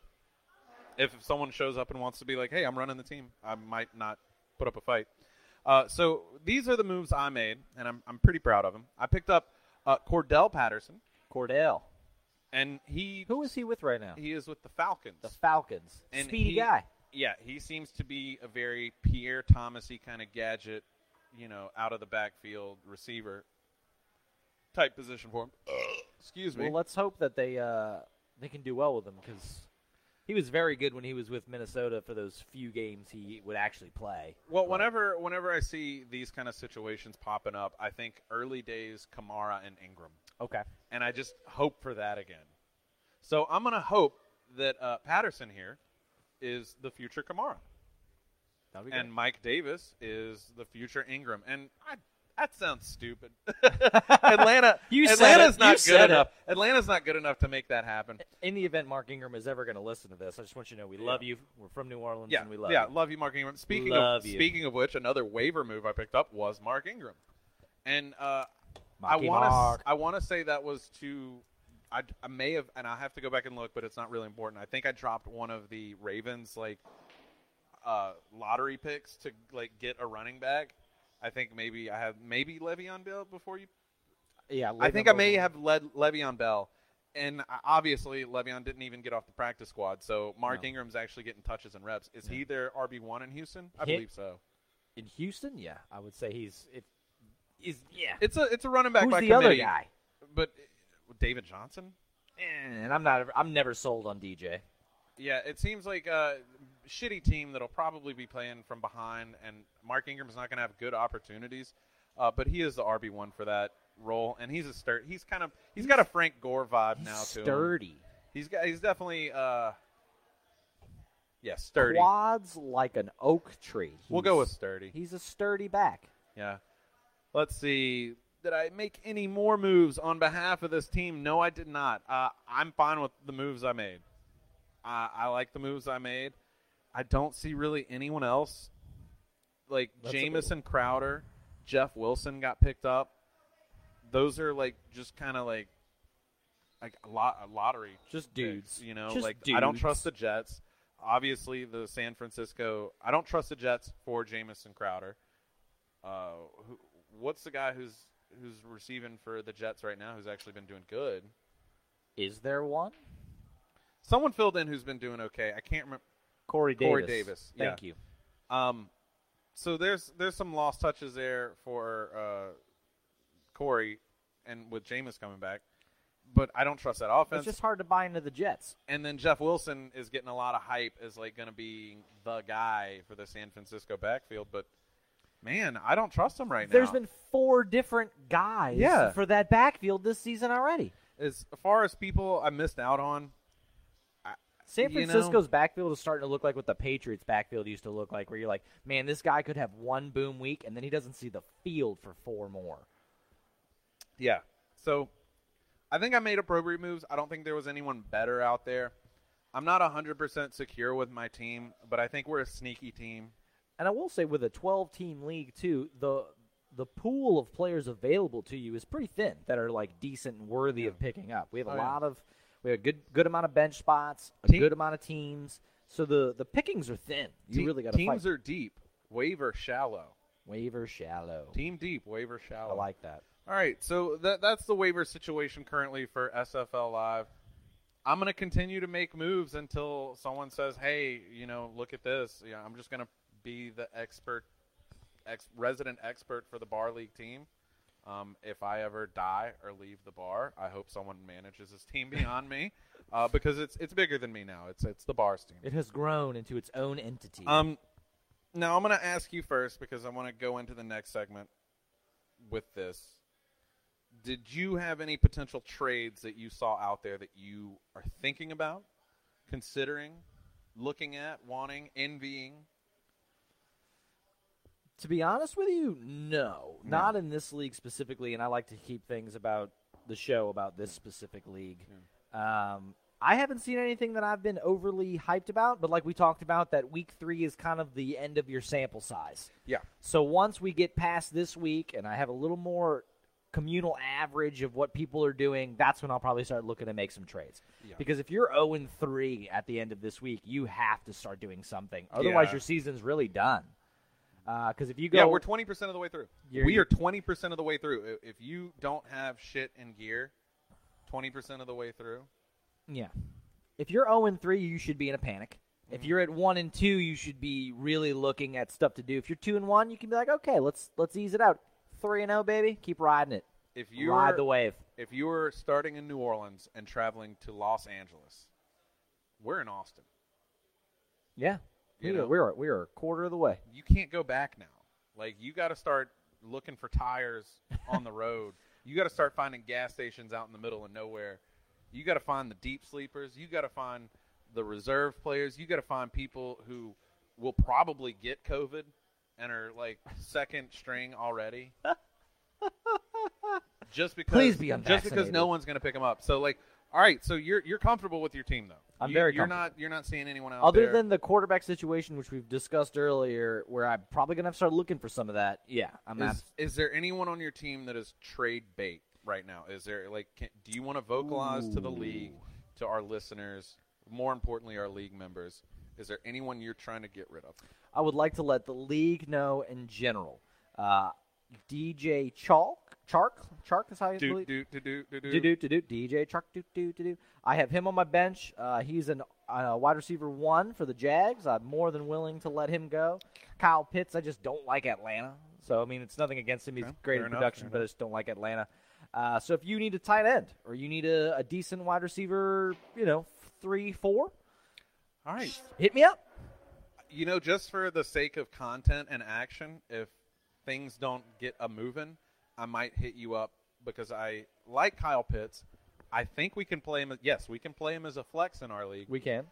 If someone shows up and wants to be like, hey, I'm running the team, I might not put up a fight. So these are the moves I made, and I'm pretty proud of them. I picked up Cordell Patterson. Cordell. And he... Who is he with right now? He is with the Falcons. The Falcons. And Speedy guy. yeah, he seems to be a very Pierre Thomas-y kind of gadget, you know, out of the backfield receiver type position for him. Excuse me. Well, let's hope that they can do well with him, because he was very good when he was with Minnesota for those few games he would actually play. Well, whenever I see these kind of situations popping up, I think early days Kamara and Ingram. Okay. And I just hope for that again. So I'm going to hope that Patterson here is the future Kamara. That'd be good. And Mike Davis is the future Ingram. And that sounds stupid. Atlanta's not good enough. Atlanta's not good enough to make that happen. In the event Mark Ingram is ever going to listen to this, I just want you to know we love you. We're from New Orleans, and we love you. Yeah, love you, Mark Ingram. Speaking of which, another waiver move I picked up was Mark Ingram. And I want to say that was to – I may have – and I have to go back and look, but it's not really important. I think I dropped one of the Ravens, like, lottery picks to, like, get a running back. I think maybe I have Le'Veon Bell before you. Yeah, I think I may have Le'Veon Bell, and obviously Le'Veon didn't even get off the practice squad. So Mark Ingram's actually getting touches and reps. Is he their RB1 in Houston? I believe so. In Houston, yeah, I would say he's. It's a running back. Who's by the committee, other guy? But David Johnson. And I'm never sold on DJ. Yeah, it seems like a shitty team that'll probably be playing from behind, and Mark Ingram's not going to have good opportunities, but he is the RB1 for that role, and he's a he's got a Frank Gore vibe now too. Sturdy. He's definitely sturdy. Quads like an oak tree. We'll go with sturdy. He's a sturdy back. Yeah. Let's see. Did I make any more moves on behalf of this team? No, I did not. I'm fine with the moves I made. I like the moves I made. I don't see really anyone else. Like Jamison Crowder, Jeff Wilson got picked up. Those are like just kind of like a lottery. Just dudes, picks, you know. Just like dudes. I don't trust the Jets. Obviously, the San Francisco. I don't trust the Jets for Jamison Crowder. What's the guy who's receiving for the Jets right now? Who's actually been doing good? Is there one? Someone filled in who's been doing okay. I can't remember. Corey Davis. Thank you. So there's some lost touches there for Corey, and with Jameis coming back, but I don't trust that offense. It's just hard to buy into the Jets. And then Jeff Wilson is getting a lot of hype as like going to be the guy for the San Francisco backfield, but man, I don't trust him right now. There's been 4 different guys for that backfield this season already. As far as people I missed out on. San Francisco's backfield is starting to look like what the Patriots' backfield used to look like, where you're like, man, this guy could have one boom week, and then he doesn't see the field for 4 more. Yeah. So I think I made appropriate moves. I don't think there was anyone better out there. I'm not 100% secure with my team, but I think we're a sneaky team. And I will say with a 12-team league, too, the pool of players available to you is pretty thin that are, like, decent and worthy of picking up. We have a lot of... We have a good amount of bench spots, good amount of teams. So the pickings are thin. You really got to fight. Teams are deep, waiver shallow. Team deep, waiver shallow. I like that. All right, so that's the waiver situation currently for SFL Live. I'm going to continue to make moves until someone says, hey, you know, look at this. You know, I'm just going to be the resident expert for the Bar League team. If I ever die or leave the bar, I hope someone manages this team beyond me, because it's bigger than me now. It's the bar's team. It has grown into its own entity. Now I'm going to ask you first, because I want to go into the next segment with this. Did you have any potential trades that you saw out there that you are thinking about, considering, looking at, wanting, envying? To be honest with you, no. Not in this league specifically, and I like to keep things about the show about this specific league. Yeah. I haven't seen anything that I've been overly hyped about, but like we talked about, that week 3 is kind of the end of your sample size. Yeah. So once we get past this week and I have a little more communal average of what people are doing, that's when I'll probably start looking to make some trades. Yeah. Because if you're 0-3 at the end of this week, you have to start doing something. Otherwise, your season's really done. Because if you go, we're 20% of the way through. We are 20% of the way through. If you don't have shit in gear, 20% of the way through. Yeah. If you're 0-3, you should be in a panic. If you're at 1-2, you should be really looking at stuff to do. If you're 2-1, you can be like, okay, let's ease it out. 3-0, baby, keep riding it. Ride the wave. If you were starting in New Orleans and traveling to Los Angeles, we're in Austin. Yeah, we are a quarter of the way. You can't go back now. Like, you got to start looking for tires on the road. You got to start finding gas stations out in the middle of nowhere. You got to find the deep sleepers. You got to find the reserve players. You got to find people who will probably get COVID and are like second string already. Just because no one's going to pick them up. So, like, all right, so you're comfortable with your team though. I'm very comfortable. You're not seeing anyone out there. Other than the quarterback situation, which we've discussed earlier, where I'm probably going to have to start looking for some of that. Yeah, Is there anyone on your team that is trade bait right now? Is there do you want to vocalize to the league, to our listeners, more importantly our league members, is there anyone you're trying to get rid of? I would like to let the league know in general. DJ Chark is how you believe. DJ Chark. I have him on my bench. He's a wide receiver 1 for the Jags. I'm more than willing to let him go. Kyle Pitts, I just don't like Atlanta. So, I mean, it's nothing against him. He's great in production, but I just don't like Atlanta. So if you need a tight end or you need a decent wide receiver, 3-4, all right, hit me up. Just for the sake of content and action, if things don't get a moving, I might hit you up because I like Kyle Pitts. I think we can play him. Yes, we can play him as a flex in our league. We can.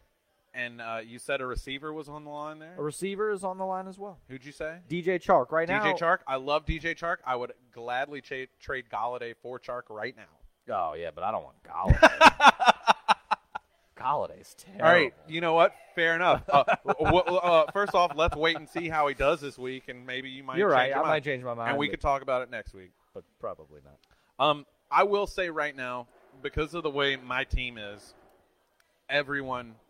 And you said a receiver was on the line there? A receiver is on the line as well. Who'd you say? DJ Chark right now. DJ Chark. I love DJ Chark. I would gladly trade Golladay for Chark right now. Oh, yeah, but I don't want Golladay. Golladay's terrible. All right, you know what? Fair enough. First off, let's wait and see how he does this week, and maybe you might change your mind. You're right. I might change my mind. And we could talk about it next week. But probably not. I will say right now, because of the way my team is, everyone –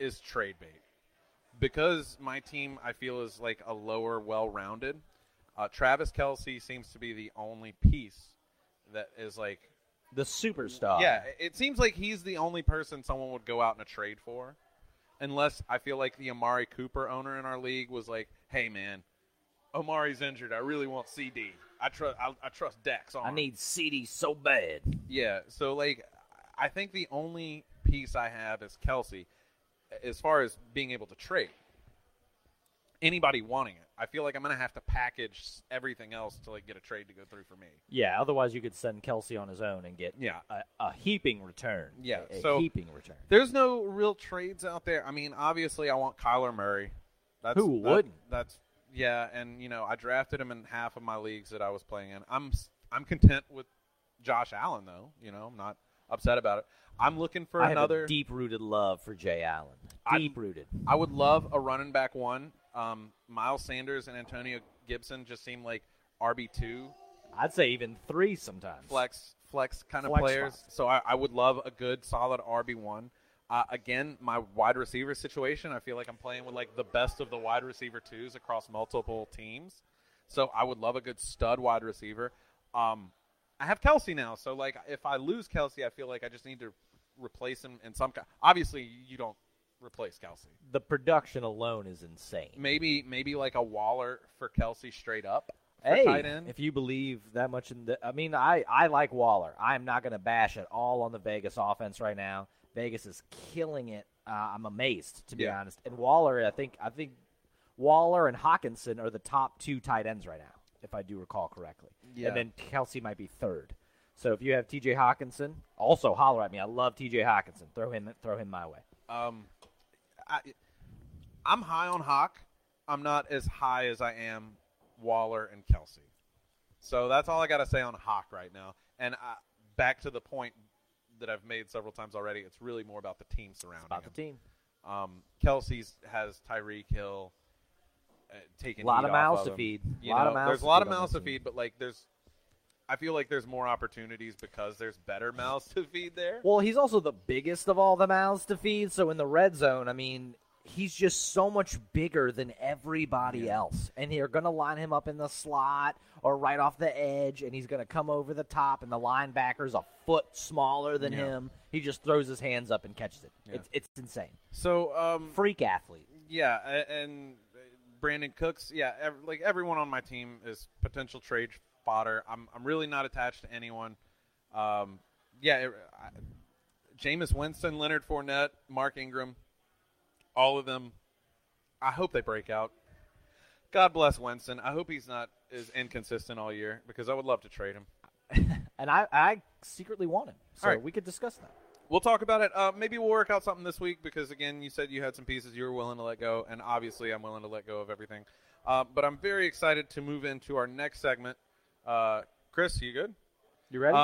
is trade bait. Because my team, I feel, is like a lower well-rounded, Travis Kelce seems to be the only piece that is like the superstar. Yeah, it seems like he's the only person someone would go out in a trade for, unless I feel like the Amari Cooper owner in our league was like, hey man, Amari's injured, I really want CeeDee. I trust Dak's arm. I need CeeDee so bad. Yeah, so like I think the only piece I have is Kelce. As far as being able to trade anybody wanting it, I feel like I'm going to have to package everything else to like get a trade to go through for me. Yeah, otherwise you could send Kelce on his own and get a heaping return. Yeah, a heaping return. There's no real trades out there. I mean, obviously I want Kyler Murray. Who wouldn't? I drafted him in half of my leagues that I was playing in. I'm content with Josh Allen though. I'm not upset about it. I'm looking for another deep-rooted love for Jay Allen. Deep-rooted. I would love a running back 1. Miles Sanders and Antonio Gibson just seem like RB2. I'd say even 3 sometimes. Flex kind of players. Spots. So I would love a good, solid RB1. Again, my wide receiver situation, I feel like I'm playing with like the best of the wide receiver 2s across multiple teams. So I would love a good stud wide receiver. I have Kelce now, so like if I lose Kelce, I feel like I just need to replace him in some kind. Obviously, you don't replace Kelce. The production alone is insane. Maybe like a Waller for Kelce straight up. Hey, tight end. If you believe that much in the, I like Waller. I'm not going to bash at all on the Vegas offense right now. Vegas is killing it. I'm amazed, to be honest. And Waller, I think Waller and Hawkinson are the top 2 tight ends right now, if I do recall correctly. Yeah. And then Kelce might be 3rd. So if you have T.J. Hockenson, also holler at me. I love T.J. Hockenson. Throw him my way. I'm high on Hawk. I'm not as high as I am Waller and Kelce. So that's all I got to say on Hawk right now. And back to the point that I've made several times already, it's really more about the team surrounding him. It's about the team. Kelce has Tyreek Hill. A lot of mouths to feed. There's a lot of mouths to feed, but like I feel like there's more opportunities because there's better mouths to feed there. Well, he's also the biggest of all the mouths to feed, so in the red zone, he's just so much bigger than everybody else. And they're going to line him up in the slot or right off the edge, and he's going to come over the top, and the linebacker's a foot smaller than him. He just throws his hands up and catches it. Yeah. It's insane. So freak athlete. Yeah, and Brandon Cooks, like everyone on my team is potential trade fodder. I'm really not attached to anyone. Jameis Winston, Leonard Fournette, Mark Ingram, all of them. I hope they break out. God bless Winston. I hope he's not as inconsistent all year because I would love to trade him. And I secretly want him. So all right, we could discuss that. We'll talk about it. Maybe we'll work out something this week because, again, you said you had some pieces you were willing to let go, and obviously I'm willing to let go of everything. But I'm very excited to move into our next segment. Chris, you good? You ready?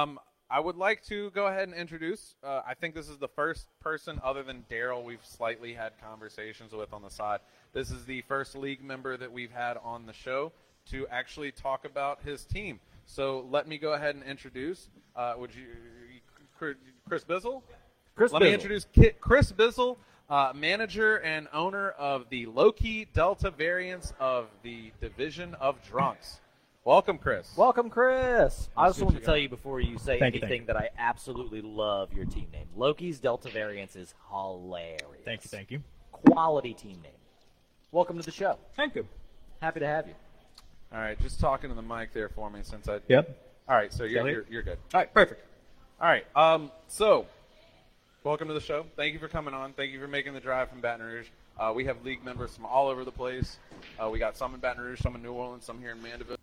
I would like to go ahead and introduce, I think this is the first person other than Daryl we've slightly had conversations with on the side. This is the first league member that we've had on the show to actually talk about his team. So let me go ahead and introduce, Chris Bizzle? Chris Bizzle. Let me introduce Chris Bizzle, manager and owner of the low-key Delta variants of the Division of Drunks. Welcome, Chris. Welcome, Chris. I just want to tell you before you say anything that I absolutely love your team name. Loki's Delta Variance is hilarious. Thank you, thank you. Quality team name. Welcome to the show. Thank you. Happy to have you. All right, just talking to the mic there for me since I... Yep. All right, so you're good. All right, perfect. All right, so welcome to the show. Thank you for coming on. Thank you for making the drive from Baton Rouge. We have league members from all over the place. We got some in Baton Rouge, some in New Orleans, some here in Mandeville.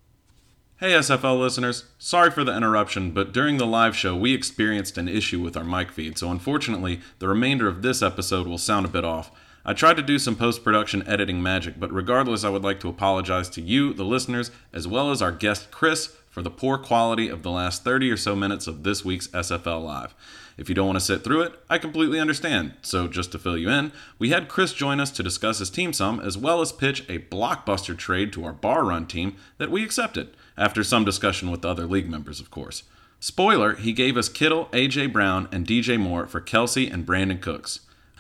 Hey SFL listeners, sorry for the interruption, but during the live show we experienced an issue with our mic feed, so unfortunately the remainder of this episode will sound a bit off. I tried to do some post-production editing magic, but regardless I would like to apologize to you, the listeners, as well as our guest Chris, for the poor quality of the last 30 or so minutes of this week's SFL Live. If you don't want to sit through it, I completely understand. So just to fill you in, we had Chris join us to discuss his team some, as well as pitch a blockbuster trade to our bar run team that we accepted, after some discussion with the other league members, of course. Spoiler, he gave us Kittle, A.J. Brown, and D.J. Moore for Kelce and Brandon Cooks.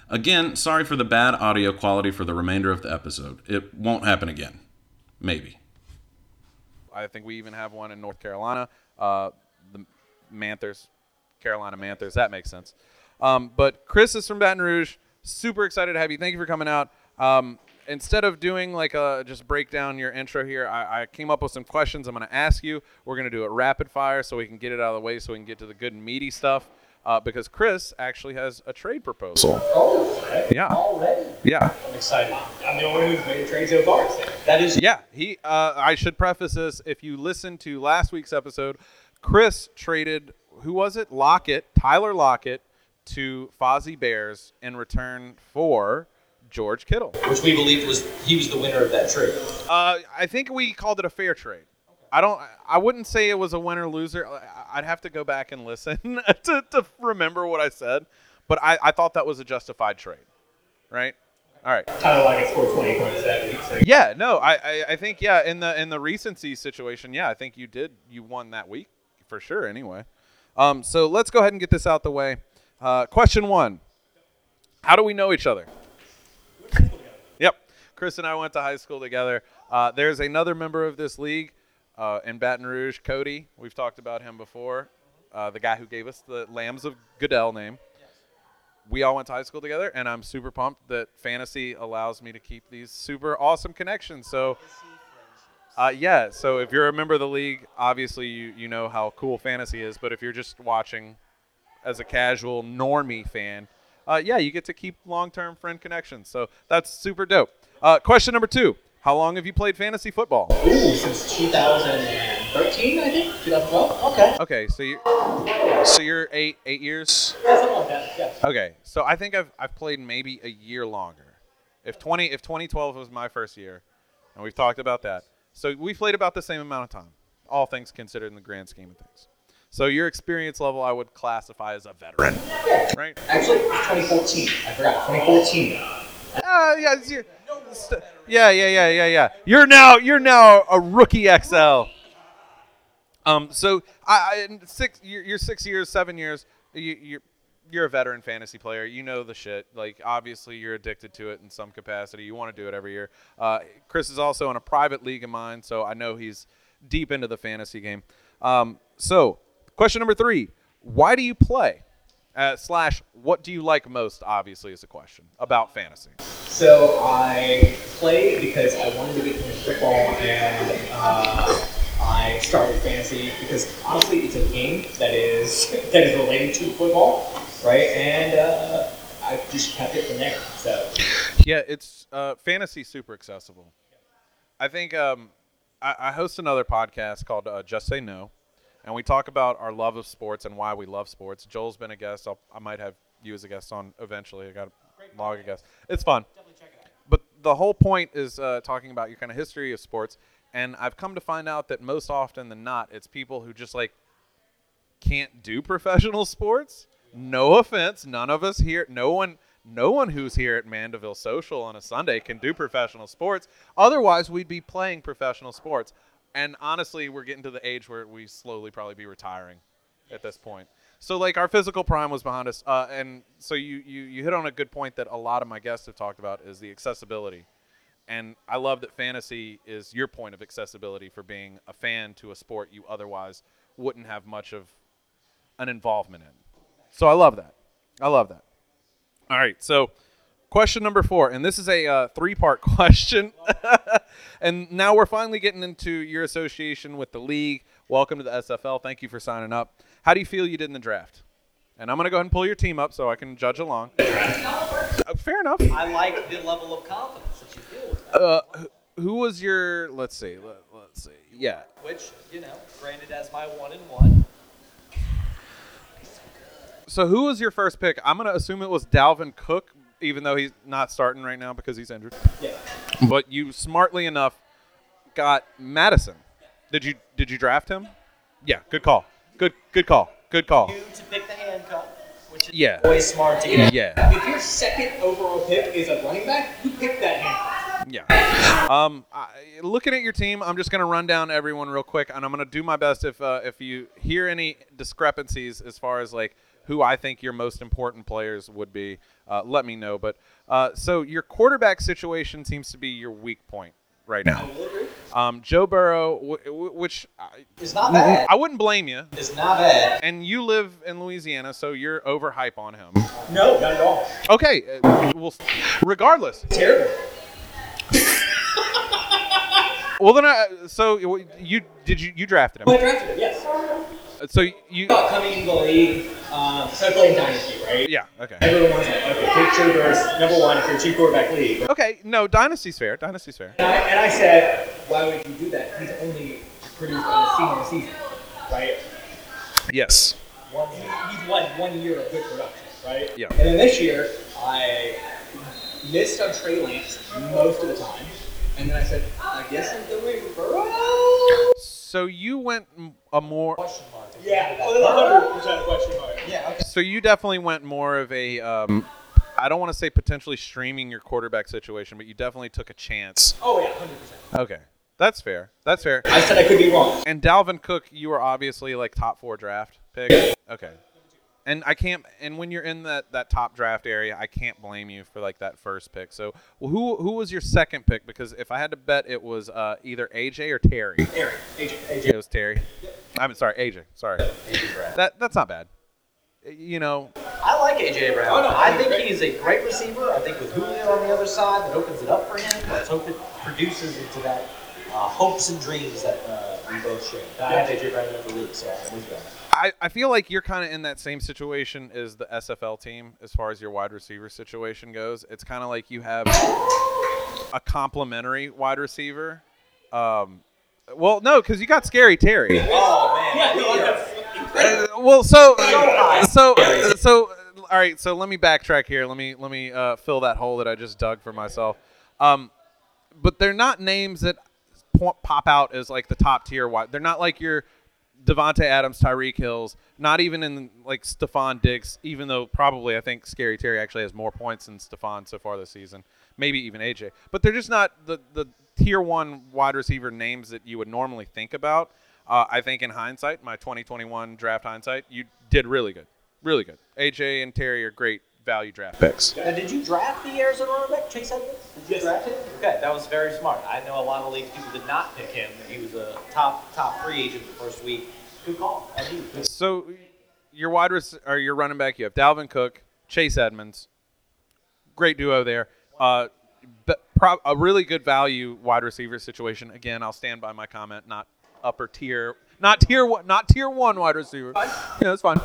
Again, sorry for the bad audio quality for the remainder of the episode. It won't happen again. Maybe. I think we even have one in North Carolina. The Panthers. Carolina Panthers. That makes sense. But Chris is from Baton Rouge. Super excited to have you. Thank you for coming out. Instead of doing like a just break down your intro here, I came up with some questions I'm going to ask you. We're going to do it rapid fire so we can get it out of the way so we can get to the good and meaty stuff because Chris actually has a trade proposal. Oh, yeah. Already? Yeah. I'm excited. I'm the only one who's made a trade so far. That is. Yeah. He. I should preface this. If you listened to last week's episode, Chris traded, who was it? Lockett, Tyler Lockett, to Fozzie Bears in return for George Kittle, which we believed he was the winner of that trade. I think we called it a fair trade. Okay. I wouldn't say it was a winner loser. I'd have to go back and listen to remember what I said, but I thought that was a justified trade, right? All right. Tyler Lockett scored 20 points that week. So. Yeah, no, I think in the recency situation, I think you won that week for sure. Anyway, so let's go ahead and get this out the way. Question one: how do we know each other? Chris and I went to high school together. There's another member of this league in Baton Rouge, Cody. We've talked about him before, the guy who gave us the Lambs of Goodell name. Yes. We all went to high school together, and I'm super pumped that fantasy allows me to keep these super awesome connections. So, so if you're a member of the league, obviously you know how cool fantasy is, but if you're just watching as a casual normie fan, you get to keep long-term friend connections. So that's super dope. Question number two. How long have you played fantasy football? Ooh, since 2013, I think. 2012? Okay. Okay, so you're eight years? Yeah, something like that, yeah. Okay, so I think I've played maybe a year longer. If 2012 was my first year, and we've talked about that. So we played about the same amount of time, all things considered in the grand scheme of things. So your experience level I would classify as a veteran, right? Actually, it was 2014. I forgot. 2014. Yeah. You're now a rookie XL. So 6 years, 7 years. you're a veteran fantasy player. You know the shit. Like, obviously, you're addicted to it in some capacity. You want to do it every year. Chris is also in a private league of mine, so I know he's deep into the fantasy game. So, question number 3, why do you play? / what do you like most, obviously, is a question about fantasy. So I play because I wanted to get into football, and I started fantasy because, honestly, it's a game that is related to football, right? And I just kept it from there. So yeah, it's fantasy super accessible. I think I host another podcast called Just Say No. And we talk about our love of sports and why we love sports. Joel's been a guest. I might have you as a guest on eventually. I got to log a guest. It's fun. Definitely check it out. But the whole point is talking about your kind of history of sports. And I've come to find out that most often than not, it's people who just, like, can't do professional sports. No offense. None of us here. No one who's here at Mandeville Social on a Sunday can do professional sports. Otherwise, we'd be playing professional sports. And honestly, we're getting to the age where we slowly probably be retiring at this point. So, like, our physical prime was behind us. And so you hit on a good point that a lot of my guests have talked about is the accessibility. And I love that fantasy is your point of accessibility for being a fan to a sport you otherwise wouldn't have much of an involvement in. So I love that. All right. So question number 4, and this is a three-part question. And now we're finally getting into your association with the league. Welcome to the SFL. Thank you for signing up. How do you feel you did in the draft? And I'm going to go ahead and pull your team up so I can judge along. Fair enough. I like the level of confidence that you feel with that. Who was your, let's see. Yeah. Which, granted as my 1 and 1. So who was your first pick? I'm going to assume it was Dalvin Cook, even though he's not starting right now because he's injured. Yeah. But you smartly enough got Madison. Yeah. Did you draft him? Yeah, good call. Good call. You to pick the handcuff, which is always smart to get. Yeah. If your second overall pick is a running back, you pick that handcuff. Yeah. Looking at your team, I'm just going to run down everyone real quick, and I'm going to do my best if you hear any discrepancies as far as, like, who I think your most important players would be, let me know. But so your quarterback situation seems to be your weak point right now. I will agree. Joe Burrow, which is not bad. I wouldn't blame you. It's not bad. And you live in Louisiana, so you're over hype on him. No, not at all. Okay. Regardless. Terrible. Well, then you drafted him. I drafted him, yes. So you coming into the league, so I played Dynasty, right? Yeah, okay. Everyone wants to pick Joe Burrow, number 1, if you're a cheap quarterback league. Okay, no, Dynasty's fair. And I said, why would you do that? He's only produced on a season, right? Yes. He's won 1 year of good production, right? Yeah. And then this year, I missed on Trey Lance most of the time. And then I said, I guess I'm going with Burrow. So you went a more question mark. Yeah, 100% question mark. Yeah. Okay. So you definitely went more of a I don't want to say potentially streaming your quarterback situation, but you definitely took a chance. Oh yeah, 100%. Okay, that's fair. I said I could be wrong. And Dalvin Cook, you were obviously like top 4 draft pick. Okay. And I can't. And when you're in that top draft area, I can't blame you for like that first pick. So who was your second pick? Because if I had to bet, it was either AJ or Terry. AJ. It was Terry. I'm sorry, AJ. Sorry. AJ Brown. That's not bad. I like AJ Brown. I think he's a great receiver. I think with Julio on the other side, that opens it up for him. Let's hope it produces into that hopes and dreams that we both share. I had AJ Brown in the league, so I'm with that. I feel like you're kind of in that same situation as the SFL team as far as your wide receiver situation goes. It's kind of like you have a complimentary wide receiver. Well, no, because you got Scary Terry. Oh, man. Yeah. Well, so, all right, so let me backtrack here. Let me fill that hole that I just dug for myself. But they're not names that pop out as, like, the top tier wide. They're not like your – Devonta Adams, Tyreek Hills, not even in like Stephon Diggs, even though probably I think Scary Terry actually has more points than Stephon so far this season, maybe even AJ. But they're just not the tier 1 wide receiver names that you would normally think about. I think in hindsight, my 2021 draft hindsight, you did really good. Really good. AJ and Terry are great value draft picks. And did you draft the Arizona running back, Chase Edmonds? Did you draft him? Okay, that was very smart. I know a lot of leagues people did not pick him. He was a top free agent the first week. Good call. So your wide or your running back, you have Dalvin Cook, Chase Edmonds. Great duo there. A really good value wide receiver situation. Again, I'll stand by my comment. Not upper tier, not tier one wide receiver. Fine. Yeah, that's fine.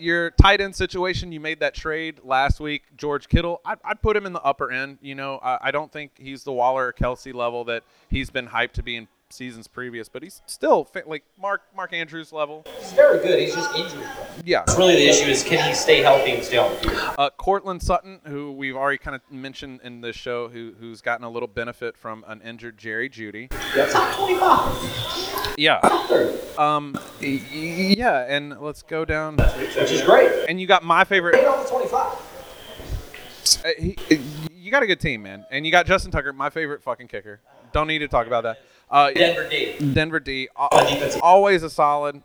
Your tight end situation, you made that trade last week, George Kittle. I'd put him in the upper end. You know, I don't think he's the Waller or Kelce level that he's been hyped to be in seasons previous, but he's still like Mark Andrews level. He's very good. He's just injured. Yeah. That's really the issue is can he stay healthy and stay on the field? Cortland Sutton, who we've already kind of mentioned in this show, who's gotten a little benefit from an injured Jerry Jeudy. That's top 25. Yeah. Yeah, and let's go down. Which is great. And you got my favorite. Right on the 25. You got a good team, man. And you got Justin Tucker, my favorite fucking kicker. Don't need to talk about that. Denver D. Always a solid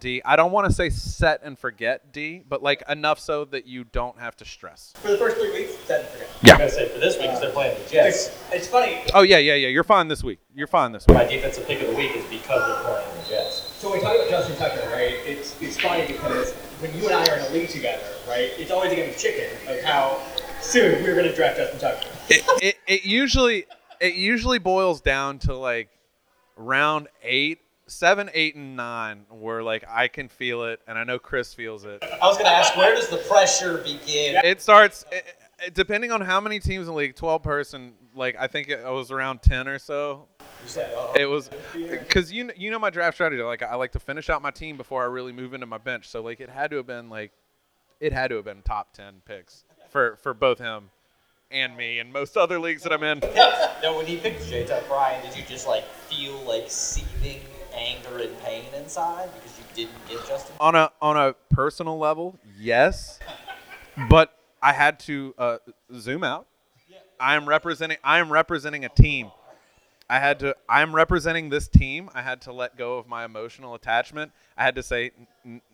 D. I don't want to say set and forget D, but like enough so that you don't have to stress. For the first 3 weeks, set and forget. Yeah. I'm going to say for this week, because they're playing the Jets. It's funny. Oh, yeah. You're fine this week. My defensive pick of the week is because they're playing the Jets. So we talk about Justin Tucker, right? It's funny because when you and I are in a league together, right, it's always a game of chicken of how soon we're going to draft Justin Tucker. It usually boils down to like round 7, 8, and 9 where like I can feel it and I know Chris feels it. I was going to ask, where does the pressure begin? It starts, depending on how many teams in the league, 12 person, like I think it was around 10 or so. You said, it was because you know my draft strategy. Like I like to finish out my team before I really move into my bench. So like it had to have been top 10 picks for both him and me and most other leagues that I'm in. No, when he picked J-Tuck, Brian, did you just like feel like seething anger and pain inside because you didn't get Justin? On a personal level, yes, but I had to zoom out. I am representing a team. I'm representing this team. I had to let go of my emotional attachment. I had to say,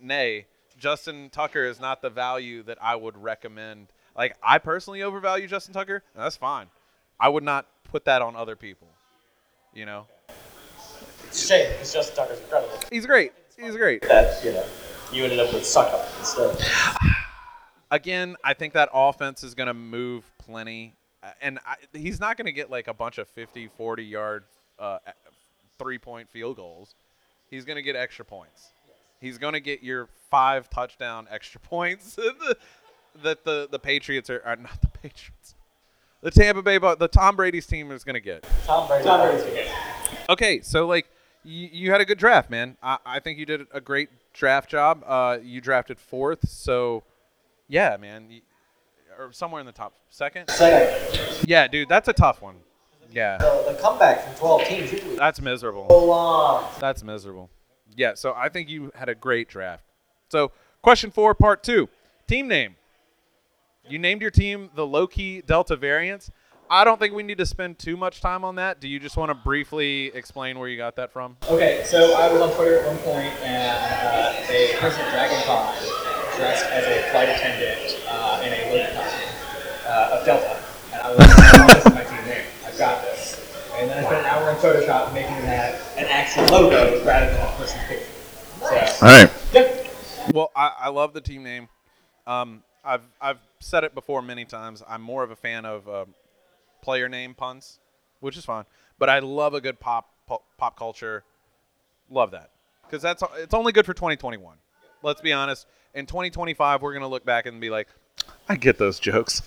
nay, Justin Tucker is not the value that I would recommend. Like, I personally overvalue Justin Tucker. That's fine. I would not put that on other people, you know? It's a shame because Justin Tucker's incredible. He's great. That, you know, you ended up with suck-up instead. Again, I think that offense is going to move plenty. And he's not going to get, like, a bunch of 50, 40-yard three-point field goals. He's going to get extra points. He's going to get your 5 touchdown extra points. That the Patriots are not the Patriots. The Tampa Bay, the Tom Brady's team is going to get. Tom Brady's going to get. Okay, so, like, you had a good draft, man. I think you did a great draft job. You drafted 4th, so, yeah, man. Or somewhere in the top. Second. Yeah, dude, that's a tough one. Yeah. The comeback from 12 teams. That's miserable. So long. That's miserable. Yeah, so I think you had a great draft. So, question 4, part 2. Team name. You named your team the low-key Delta variants. I don't think we need to spend too much time on that. Do you just want to briefly explain where you got that from? Okay, so I was on Twitter at one point, and a person at DragonCon dressed as a flight attendant in a low costume of Delta. And I was like, oh, this is my team name. I've got this. And then I spent an hour in Photoshop making that an actual logo rather than a person's picture. Nice. So, all right. Yep. Well, I love the team name. I've said it before many times. I'm more of a fan of player name puns, which is fine. But I love a good pop culture. Love that because it's only good for 2021. Let's be honest. In 2025, we're gonna look back and be like, I get those jokes.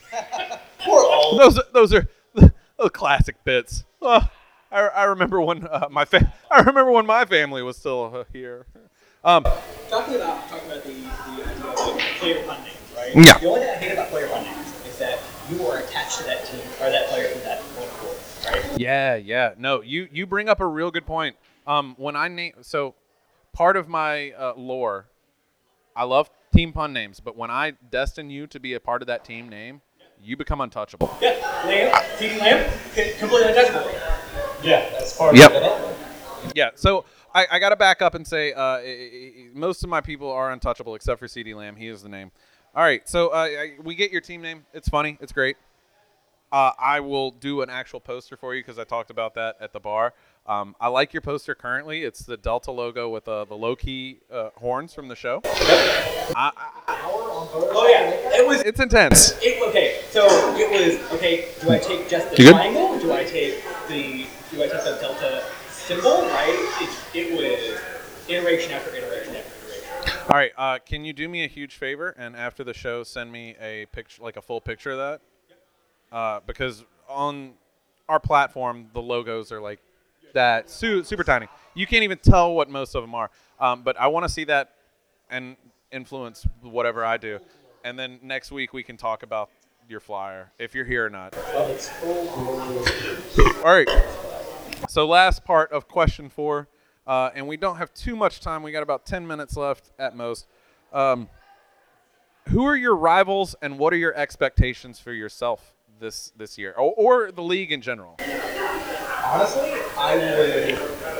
We're old. Those are classic bits. I remember when my family was still here. Talking about the idea of player pun names, right? Yeah. The only thing I hate about player pun names is that you are attached to that team or that player from that one quarter, right? Yeah. No, you bring up a real good point. When I name, so part of my lore, I love team pun names, but when I destine you to be a part of that team name, you become untouchable. Yeah, Lamb, CeeDee Lamb, completely untouchable. Yeah, that's part of it. Yeah, so I got to back up and say most of my people are untouchable except for CeeDee Lamb. He is the name. All right, so we get your team name. It's funny. It's great. I will do an actual poster for you because I talked about that at the bar. I like your poster currently. It's the Delta logo with the low-key horns from the show. Yep. It was. It's intense. It was okay. Do I take just the triangle? Do I take the Delta symbol? Right. It was iteration after iteration after iteration. All right. Can you do me a huge favor and after the show send me a picture, like a full picture of that? Because on our platform, the logos are like that, super tiny. You can't even tell what most of them are. But I want to see that and influence whatever I do. And then next week we can talk about your flyer, if you're here or not. All right. So last part of question 4. And we don't have too much time. We got about 10 minutes left at most. Who are your rivals and what are your expectations for yourself this year or the league in general? Honestly,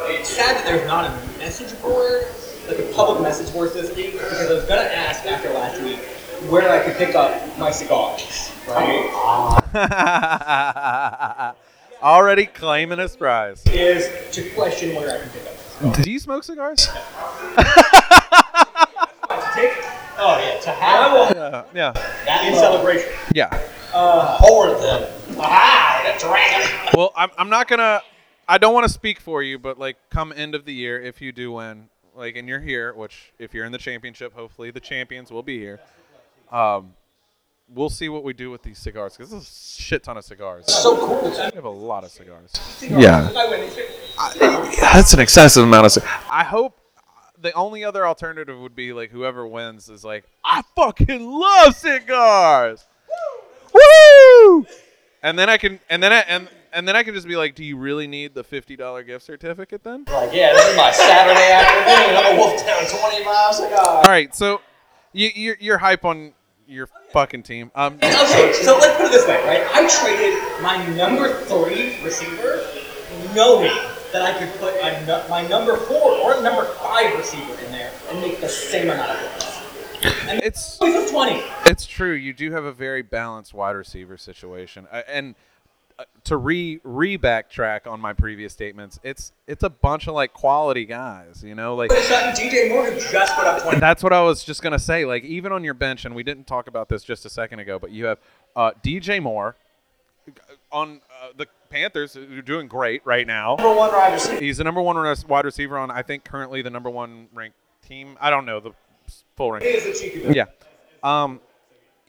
it's sad that there's not a message board, like a public message board this week, because I was going to ask after last week where I could pick up my cigars, right? Already claiming his prize. Is to question where I can pick up my cigars. Do you smoke cigars? Oh, yeah, to have them. Yeah. In celebration. Yeah. Hoard them. Ah, that's right. Well, I'm not going to – I don't want to speak for you, but, like, come end of the year, if you do win, like, and you're here, which if you're in the championship, hopefully the champions will be here. We'll see what we do with these cigars because this is a shit ton of cigars. It's so cool. We have a lot of cigars. Yeah. That's an excessive amount of cigars. I hope – the only other alternative would be, like, whoever wins is like, I fucking love cigars. Woo! And then I can, and then I can just be like, do you really need the $50 gift certificate then? Like, yeah, this is my Saturday afternoon. I'm a Wolftown 20-mile cigar. All right, so you're hype on your fucking team. Okay, so let's put it this way, right? I traded my number 3 receiver, knowing that I could put my number 4 or number 5 receiver in there and make the same amount of points. It's 20. It's true. You do have a very balanced wide receiver situation. And to backtrack on my previous statements, it's a bunch of, like, quality guys, you know? Like, DJ Moore just put up 20. That's what I was just going to say. Like, even on your bench, and we didn't talk about this just a second ago, but you have DJ Moore on the Panthers, who are doing great right now. Number 1 wide receiver. He's the number 1 wide receiver on, I think, currently the number 1 ranked team. I don't know the full rank. He is a cheeky guy.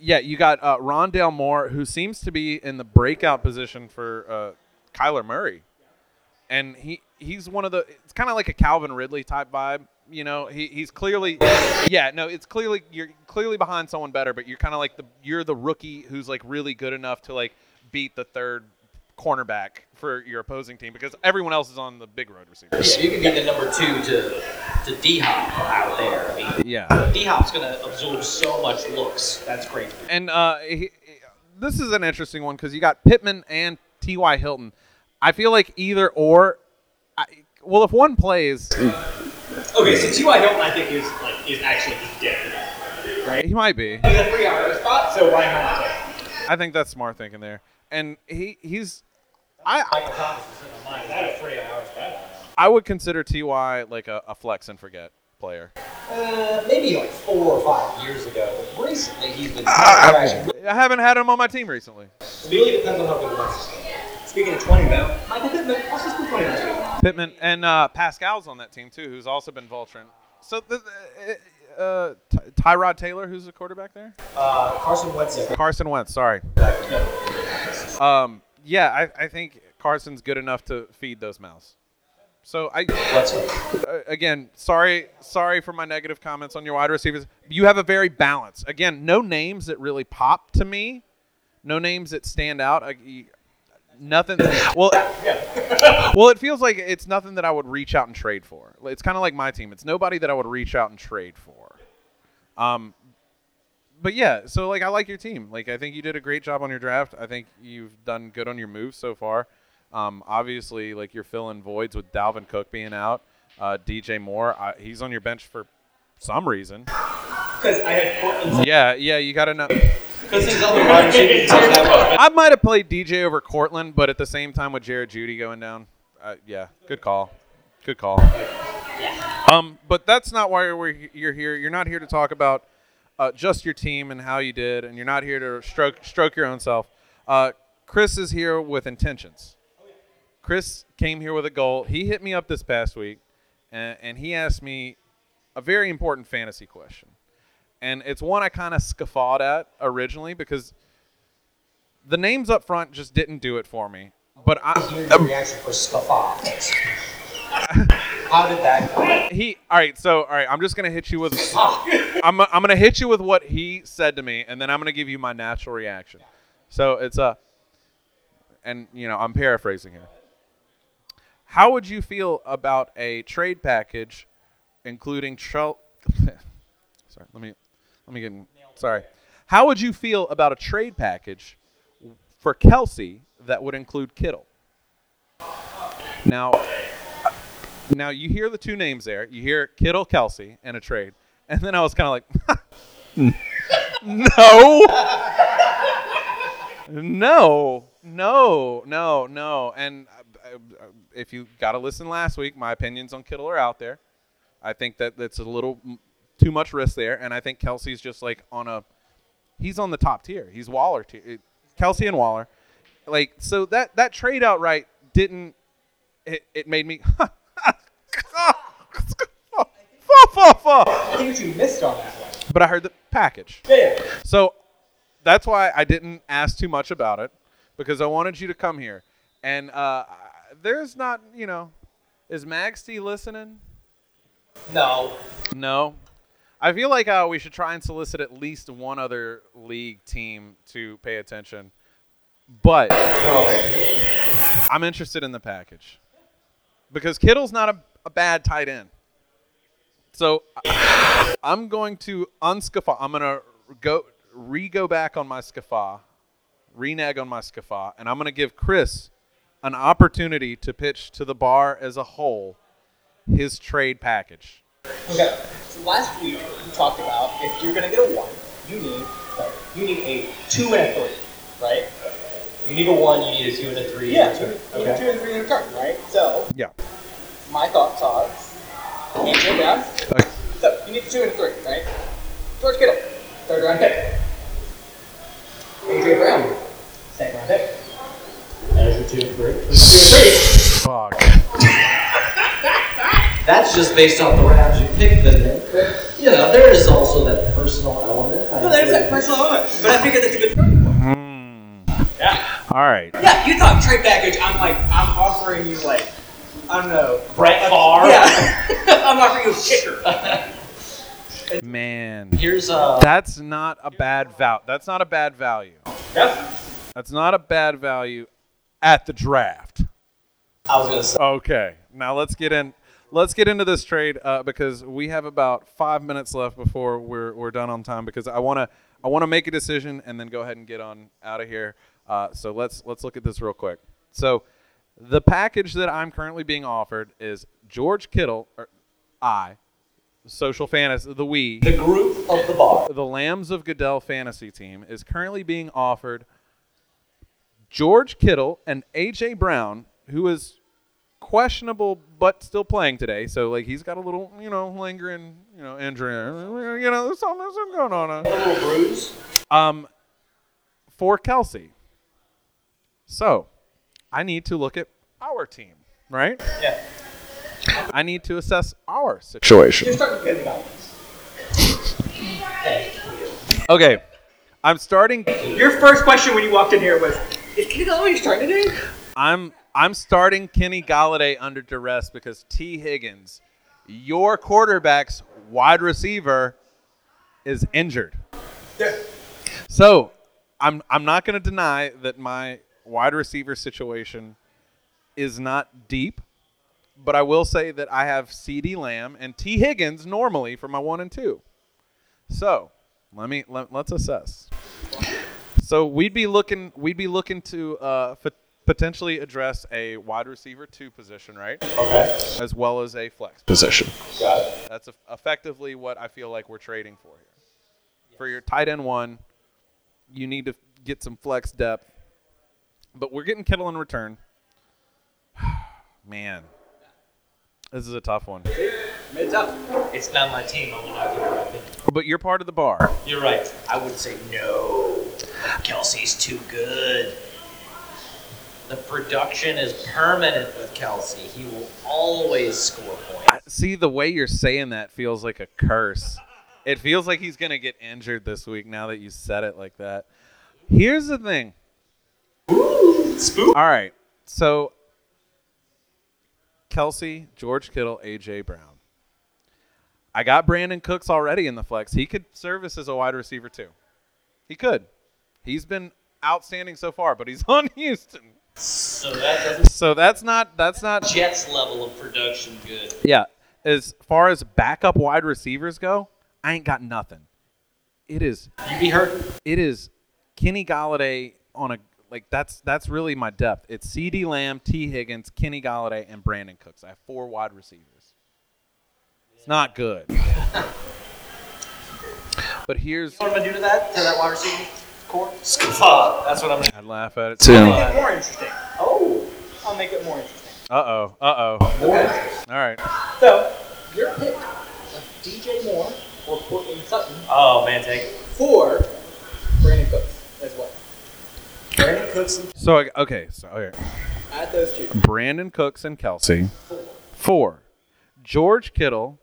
Yeah. You got Rondale Moore, who seems to be in the breakout position for Kyler Murray. And he's one of the – it's kind of like a Calvin Ridley type vibe. You know, he's clearly – yeah, no, it's clearly – you're clearly behind someone better, but you're kind of like you're the rookie who's, like, really good enough to, like, beat the third – cornerback for your opposing team because everyone else is on the big road receivers. Yeah, you can get the number 2 to D-Hop out there. I mean, yeah. D-Hop's going to absorb so much looks. That's great. And this is an interesting one because you got Pittman and T.Y. Hilton. I feel like either or – well, if one plays – okay, so T.Y. Hilton I think is actually dead, right? He might be. He's a 3-hour spot, so why not? I think that's smart thinking there. And he's – I would consider T.Y. like a flex and forget player. Maybe like 4 or 5 years ago. Recently, he's been. I haven't had him on my team recently. It really depends on how good it is. Speaking of 20, though, Michael Pittman also scored 20 last year. Pittman and Pascal's on that team too, who's also been vulturing. So Tyrod Taylor, who's the quarterback there? Carson Wentz. Carson Wentz. Sorry. Yeah, I think Carson's good enough to feed those mouths. So again, sorry for my negative comments on your wide receivers. You have a very balanced. Again, no names that really pop to me, no names that stand out. Nothing. Well, it feels like it's nothing that I would reach out and trade for. It's kind of like my team. It's nobody that I would reach out and trade for. But yeah, so like I like your team. Like I think you did a great job on your draft. I think you've done good on your moves so far. Obviously, like, you're filling voids with Dalvin Cook being out. DJ Moore, he's on your bench for some reason. Because I had Yeah, you got to know. I might have played DJ over Cortland, but at the same time with Jared Jeudy going down, yeah, good call. But that's not why you're here. You're not here to talk about just your team and how you did, and you're not here to stroke your own self. Chris is here with intentions. Chris came here with a goal. He hit me up this past week, and he asked me a very important fantasy question. And it's one I kind of scoffed at originally because the names up front just didn't do it for me. But your reaction for scoffed. How did that go? All right. I'm just gonna hit you with. I'm gonna hit you with what he said to me, and then I'm gonna give you my natural reaction. So it's a. And you know, I'm paraphrasing here. How would you feel about a trade package, including How would you feel about a trade package for Kelce that would include Kittle? Now you hear the two names there. You hear Kittle, Kelce, and a trade. And then I was kind of like, no. And if you got to listen last week, my opinions on Kittle are out there. I think that that's a little too much risk there, and I think Kelce's just like he's on the top tier. He's Waller tier. Kelce and Waller. Like, so that trade outright didn't it made me I think you missed on that one. But I heard the package. Yeah. So that's why I didn't ask too much about it, because I wanted you to come here. And there's not, is Magsty listening? No. I feel like we should try and solicit at least one other league team to pay attention. But I'm interested in the package. Because Kittle's not a bad tight end. So I'm going to unscaffa. I'm going to go back on my scaffa, renege on my scaffa, and I'm going to give Chris an opportunity to pitch to the bar as a whole his trade package. Okay, so last week we talked about if you're going to get a 1, you need a 2 and a 3, right? You need a 1, you need a 2 and a 3. Yeah, you need a 2 and a 3 and a turn, right? So, yeah. My thoughts are, Andrew Brown, so you need a 2 and a 3, right? George Kittle, 3rd round pick. Andrew Brown, 2nd round pick. There's your 2 and 3. That's just based off the rounds you picked them in. There is also that personal element. But I figure that's a good starting point. Yeah. All right. Yeah, you thought trade package. I'm offering you I don't know. Brett Favre. Yeah. I'm offering you a kicker. Man. That's not a bad value. That's not a bad value. Yep. That's not a bad value at the draft. I was going to say. Okay. Now let's get in. Let's get into this trade because we have about 5 minutes left before we're done on time. Because I want to make a decision and then go ahead and get on out of here. So let's look at this real quick. So the package that I'm currently being offered is George Kittle, Social Fantasy, the group of the bar, the Lambs of Goodell fantasy team is currently being offered George Kittle and AJ Brown, who is questionable but still playing today, so he's got a little lingering injury, there's something going on, a little bruise for Kelce. So I need to look at our team, right? Yeah, I need to assess our situation. You're starting to get balance. Okay, I'm starting. Your first question when you walked in here was, "Is Kitty always starting today?" I'm starting Kenny Golladay under duress because T. Higgins, your quarterback's wide receiver, is injured. Yeah. So I'm not going to deny that my wide receiver situation is not deep, but I will say that I have CeeDee Lamb and T. Higgins normally for my 1 and 2. So let's assess. So we'd be looking to potentially address a wide receiver 2 position, right? Okay. As well as a flex position. Got it. That's effectively what I feel like we're trading for here. Yes. For your tight end 1, you need to get some flex depth. But we're getting Kittle in return. Man, this is a tough one. It's tough. It's not my team. I will not give my opinion. But you're part of the bar. You're right. I would say no. Kelsey's too good. The production is permanent with Kelce. He will always score points. See, the way you're saying that feels like a curse. It feels like he's going to get injured this week now that you said it like that. Here's the thing. Ooh, spook. All right. So, Kelce, George Kittle, A.J. Brown. I got Brandon Cooks already in the flex. He could service as a wide receiver, too. He could. He's been outstanding so far, but he's on Houston. So that's not Jets level of production good. Yeah. As far as backup wide receivers go, I ain't got nothing. It is. You be hurt. It is Kenny Golladay on a like that's really my depth. It's CeeDee Lamb, T. Higgins, Kenny Golladay, and Brandon Cooks. I have 4 wide receivers. Yeah. It's not good. But here's. You know what I'm gonna do to that wide receiver? That's what I'm gonna. I'd laugh at it too. I'll make it more interesting. Uh oh. Okay. All right. So your pick of DJ Moore or Cortland Sutton. Oh man, take it. For Brandon Cooks as well. Brandon Cooks. And So add those 2. Brandon Cooks and Kelce. 4. George Kittle,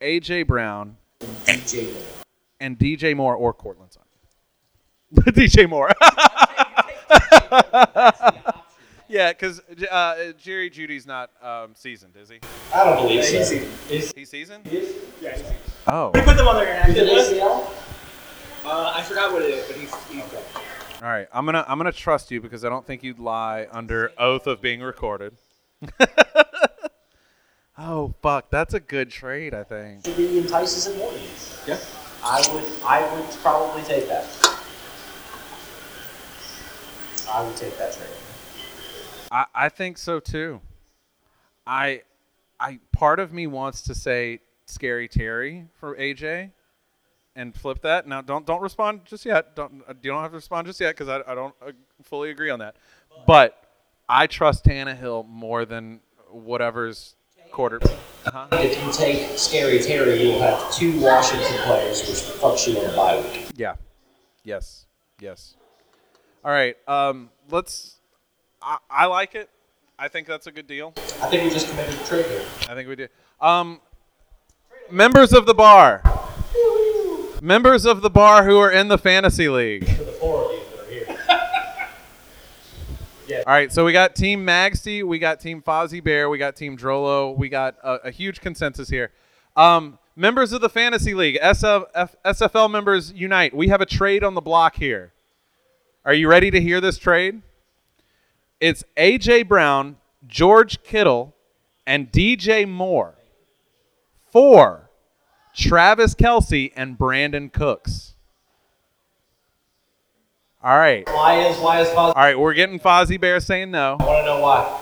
AJ Brown, and DJ Moore or Cortland Sutton. DJ Moore. Yeah, because Jerry Jeudy's not seasoned, is he? I don't believe so. He's seasoned? He is? Yeah, he's seasoned. Oh. We put them on their active list. I forgot what it is, but he's okay. All right, I'm gonna trust you because I don't think you'd lie under oath of being recorded. Oh fuck, that's a good trade, I think. Should be entices and warnings. Yeah. I would probably take that. I would take that trade. I think so too. I part of me wants to say Scary Terry for AJ, and flip that. Now don't respond just yet. You don't have to respond just yet because I don't fully agree on that. But I trust Tannehill more than whatever's quarter. Uh-huh. If you take Scary Terry, you'll have 2 Washington players, which fucks you on a bye week. Yeah. Yes. All right, let's – I like it. I think that's a good deal. I think we just committed a trade. I think we did. Members of the bar. Members of the bar who are in the fantasy league. For the 4 of you that are here. Yeah. All right, so we got Team Magsty. We got Team Fozzie Bear. We got Team Drollo. We got a huge consensus here. Members of the fantasy league, SFL members unite. We have a trade on the block here. Are you ready to hear this trade? It's A.J. Brown, George Kittle, and D.J. Moore for Travis Kelce and Brandon Cooks. All right. Why is Fozzie? All right, we're getting Fozzie Bear saying no. I want to know why.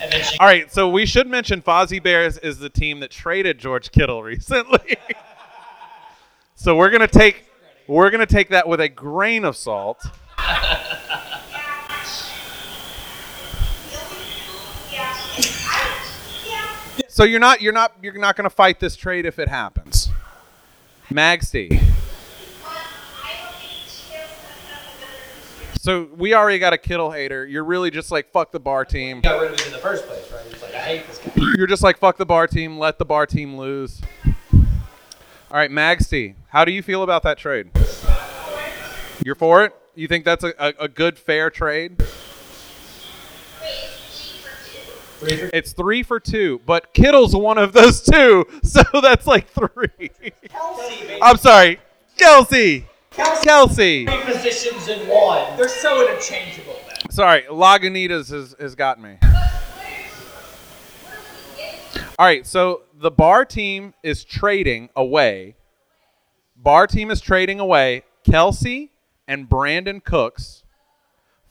And then all right, so we should mention Fozzie Bears is the team that traded George Kittle recently. So we're going to take... We're going to take that with a grain of salt. So you're not going to fight this trade if it happens. Magsty. So we already got a Kittle hater. You're really just like, fuck the bar team. You got rid of it in the first place, right? It's like, I hate this guy. You're just like, fuck the bar team. Let the bar team lose. All right, Magsty, how do you feel about that trade? You're for it? You think that's a good, fair trade? It's 3 for 2, but Kittle's one of those 2, so that's like 3. Kelce, I'm sorry. Kelce. 3 positions in 1. They're so interchangeable. Man. Sorry, Lagunitas has got me. All right, so the bar team is trading away. Kelce and Brandon Cooks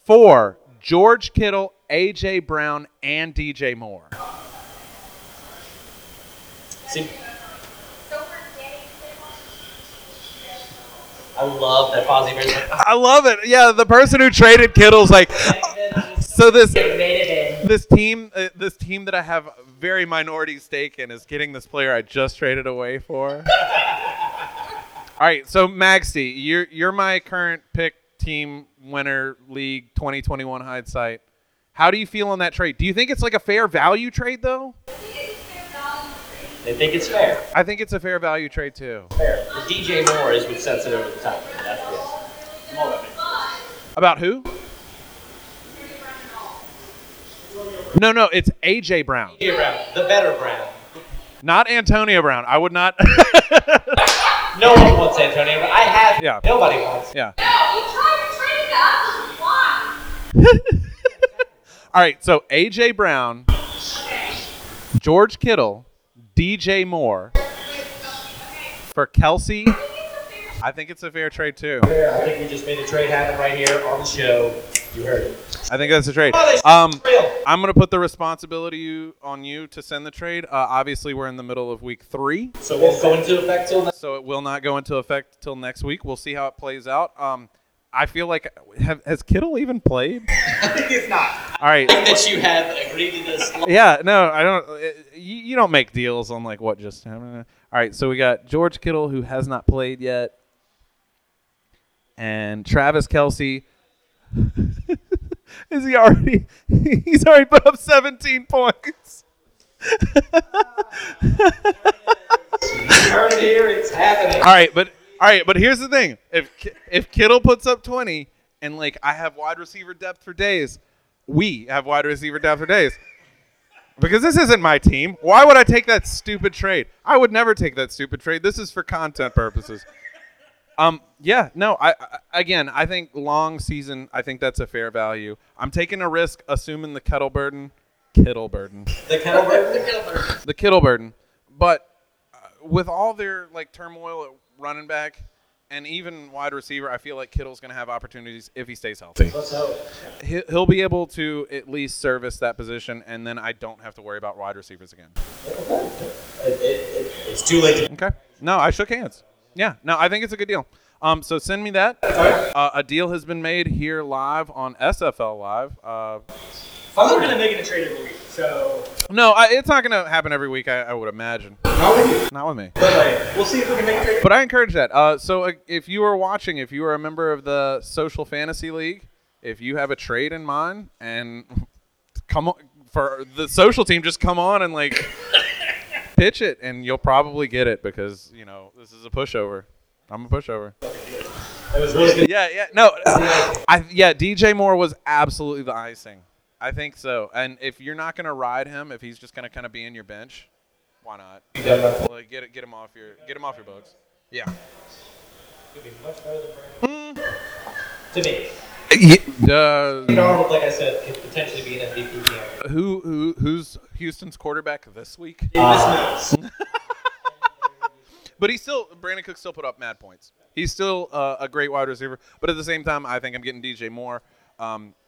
for George Kittle, A.J. Brown, and D.J. Moore. See, I love that Fozzie Bear's like, I love it. Yeah, the person who traded Kittle's like, so this team that I have very minority stake in is getting this player I just traded away for. All right, so Maxie, you're my current pick team winner league 2021 hindsight. How do you feel on that trade? Do you think it's like a fair value trade though? They think it's fair. I think it's a fair value trade, too. Fair. The DJ Moore is what sets it over the top. That's it. Come on, about who? No, it's A.J. Brown. A.J. Brown. The better Brown. Not Antonio Brown. I would not. No one wants Antonio Brown. I have. Yeah. Nobody wants. Yeah. No, you tried to trade it up. Why? All right, so A.J. Brown, George Kittle, DJ Moore for Kelce. I think it's a fair trade too. Yeah, I think we just made a trade happen right here on the show. You heard it. I think that's a trade. I'm gonna put the responsibility on you to send the trade. Obviously, we're in the middle of week 3, so it won't go into effect till. So it will not go into effect till next week. We'll see how it plays out. I feel like has Kittle even played? I think he's not. All right. I think that you have agreed to this. Yeah, no, I don't. You don't make deals on like what just happened. All right, so we got George Kittle who has not played yet, and Travis Kelce. Is he already? He's already put up 17 points. Turn here, it's happening. All right, but here's the thing. If Kittle puts up 20 and, like, I have wide receiver depth for days, we have wide receiver depth for days. Because this isn't my team. Why would I take that stupid trade? I would never take that stupid trade. This is for content purposes. I think long season, I think that's a fair value. I'm taking a risk assuming the Kittle burden. The Kittle burden. But with all their, like, turmoil at running back and even wide receiver, I feel like Kittle's going to have opportunities if he stays healthy. Let's hope. He'll be able to at least service that position, and then I don't have to worry about wide receivers again. It's too late. Okay. No, I shook hands. Yeah. No, I think it's a good deal. So send me that. A deal has been made here live on SFL Live. I'm not going to make it a trade every week, so... No, it's not going to happen every week, I would imagine. Not with you. Not with me. But, like, we'll see if we can make a trade. But I encourage that. So if you are watching, if you are a member of the Social Fantasy League, if you have a trade in mind, and come on, for the social team, just come on and, like, pitch it, and you'll probably get it because, you know, this is a pushover. I'm a pushover. That was really good. Yeah. No. DJ Moore was absolutely the icing. I think so. And if you're not going to ride him, if he's just going to kind of be in your bench, why not? Like, get him off your books. Yeah. Could be much better than Brandon. To me. Like I said, could potentially be an MVP candidate. Who's Houston's quarterback this week? But Brandon Cooks still put up mad points. He's still a great wide receiver. But at the same time, I think I'm getting DJ Moore.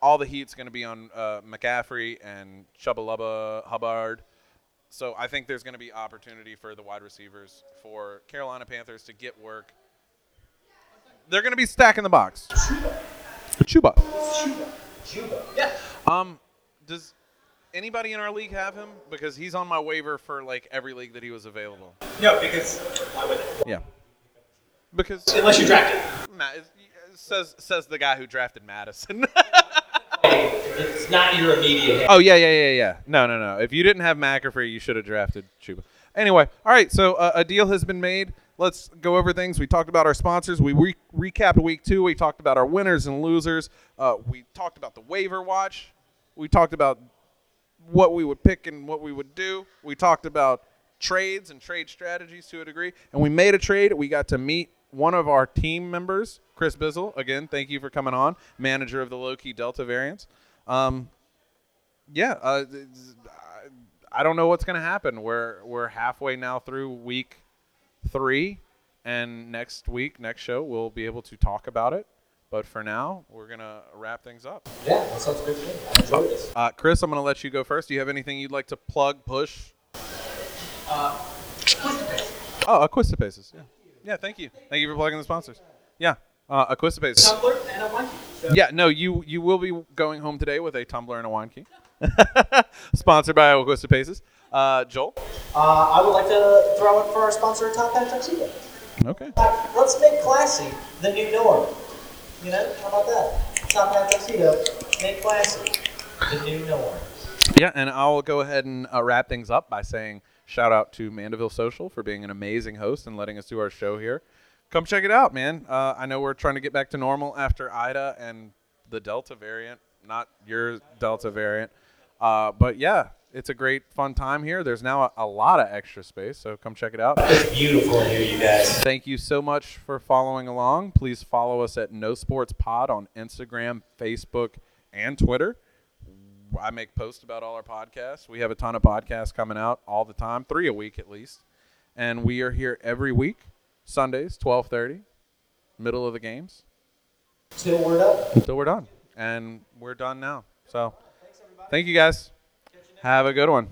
All the heat's going to be on McCaffrey and Chubba Hubbard. So I think there's going to be opportunity for the wide receivers for Carolina Panthers to get work. They're going to be stacking the box. Chuba. Yeah. Does anybody in our league have him? Because he's on my waiver for, like, every league that he was available. No, because why would it? Yeah. Because unless you draft him. Nah, Says the guy who drafted Madison. It's not your immediate hit. Oh, yeah. No. If you didn't have McCaffrey, you should have drafted Chuba. Anyway, all right, so a deal has been made. Let's go over things. We talked about our sponsors. We recapped week 2. We talked about our winners and losers. We talked about the waiver watch. We talked about what we would pick and what we would do. We talked about trades and trade strategies to a degree. And we made a trade. We got to meet one of our team members, Chris Bizzle. Again, thank you for coming on, manager of the low-key Delta variants. I don't know what's going to happen. We're halfway now through week 3, and next show, we'll be able to talk about it. But for now, we're going to wrap things up. Yeah, that sounds good to me. I enjoyed this. Chris, I'm going to let you go first. Do you have anything you'd like to plug, push? Aquistapace's. Oh, Aquistapace's. Yeah. Yeah, thank you. Thank you for plugging the sponsors. Yeah, Aquistapace's. Tumbler and a wine key. So. Yeah, no, you will be going home today with a tumbler and a wine key. Sponsored by Aquistapace's. Joel? I would like to throw in for our sponsor, Top Hat Tuxedo. Okay. Let's make classy the new norm. You know, how about that? Top Hat Tuxedo, make classy the new norm. Yeah, and I'll go ahead and wrap things up by saying shout out to Mandeville Social for being an amazing host and letting us do our show here. Come check it out, man. I know we're trying to get back to normal after Ida and the Delta variant, not your Delta variant. But yeah, it's a great fun time here. There's now a lot of extra space, so come check it out. It's beautiful here, you guys. Thank you so much for following along. Please follow us at No Sports Pod on Instagram, Facebook, and Twitter. I make posts about all our podcasts. We have a ton of podcasts coming out all the time, 3 a week at least. And we are here every week, Sundays, 12:30, middle of the games. Till we're done. Till we're done. And we're done now. So thank you guys. Have a good one.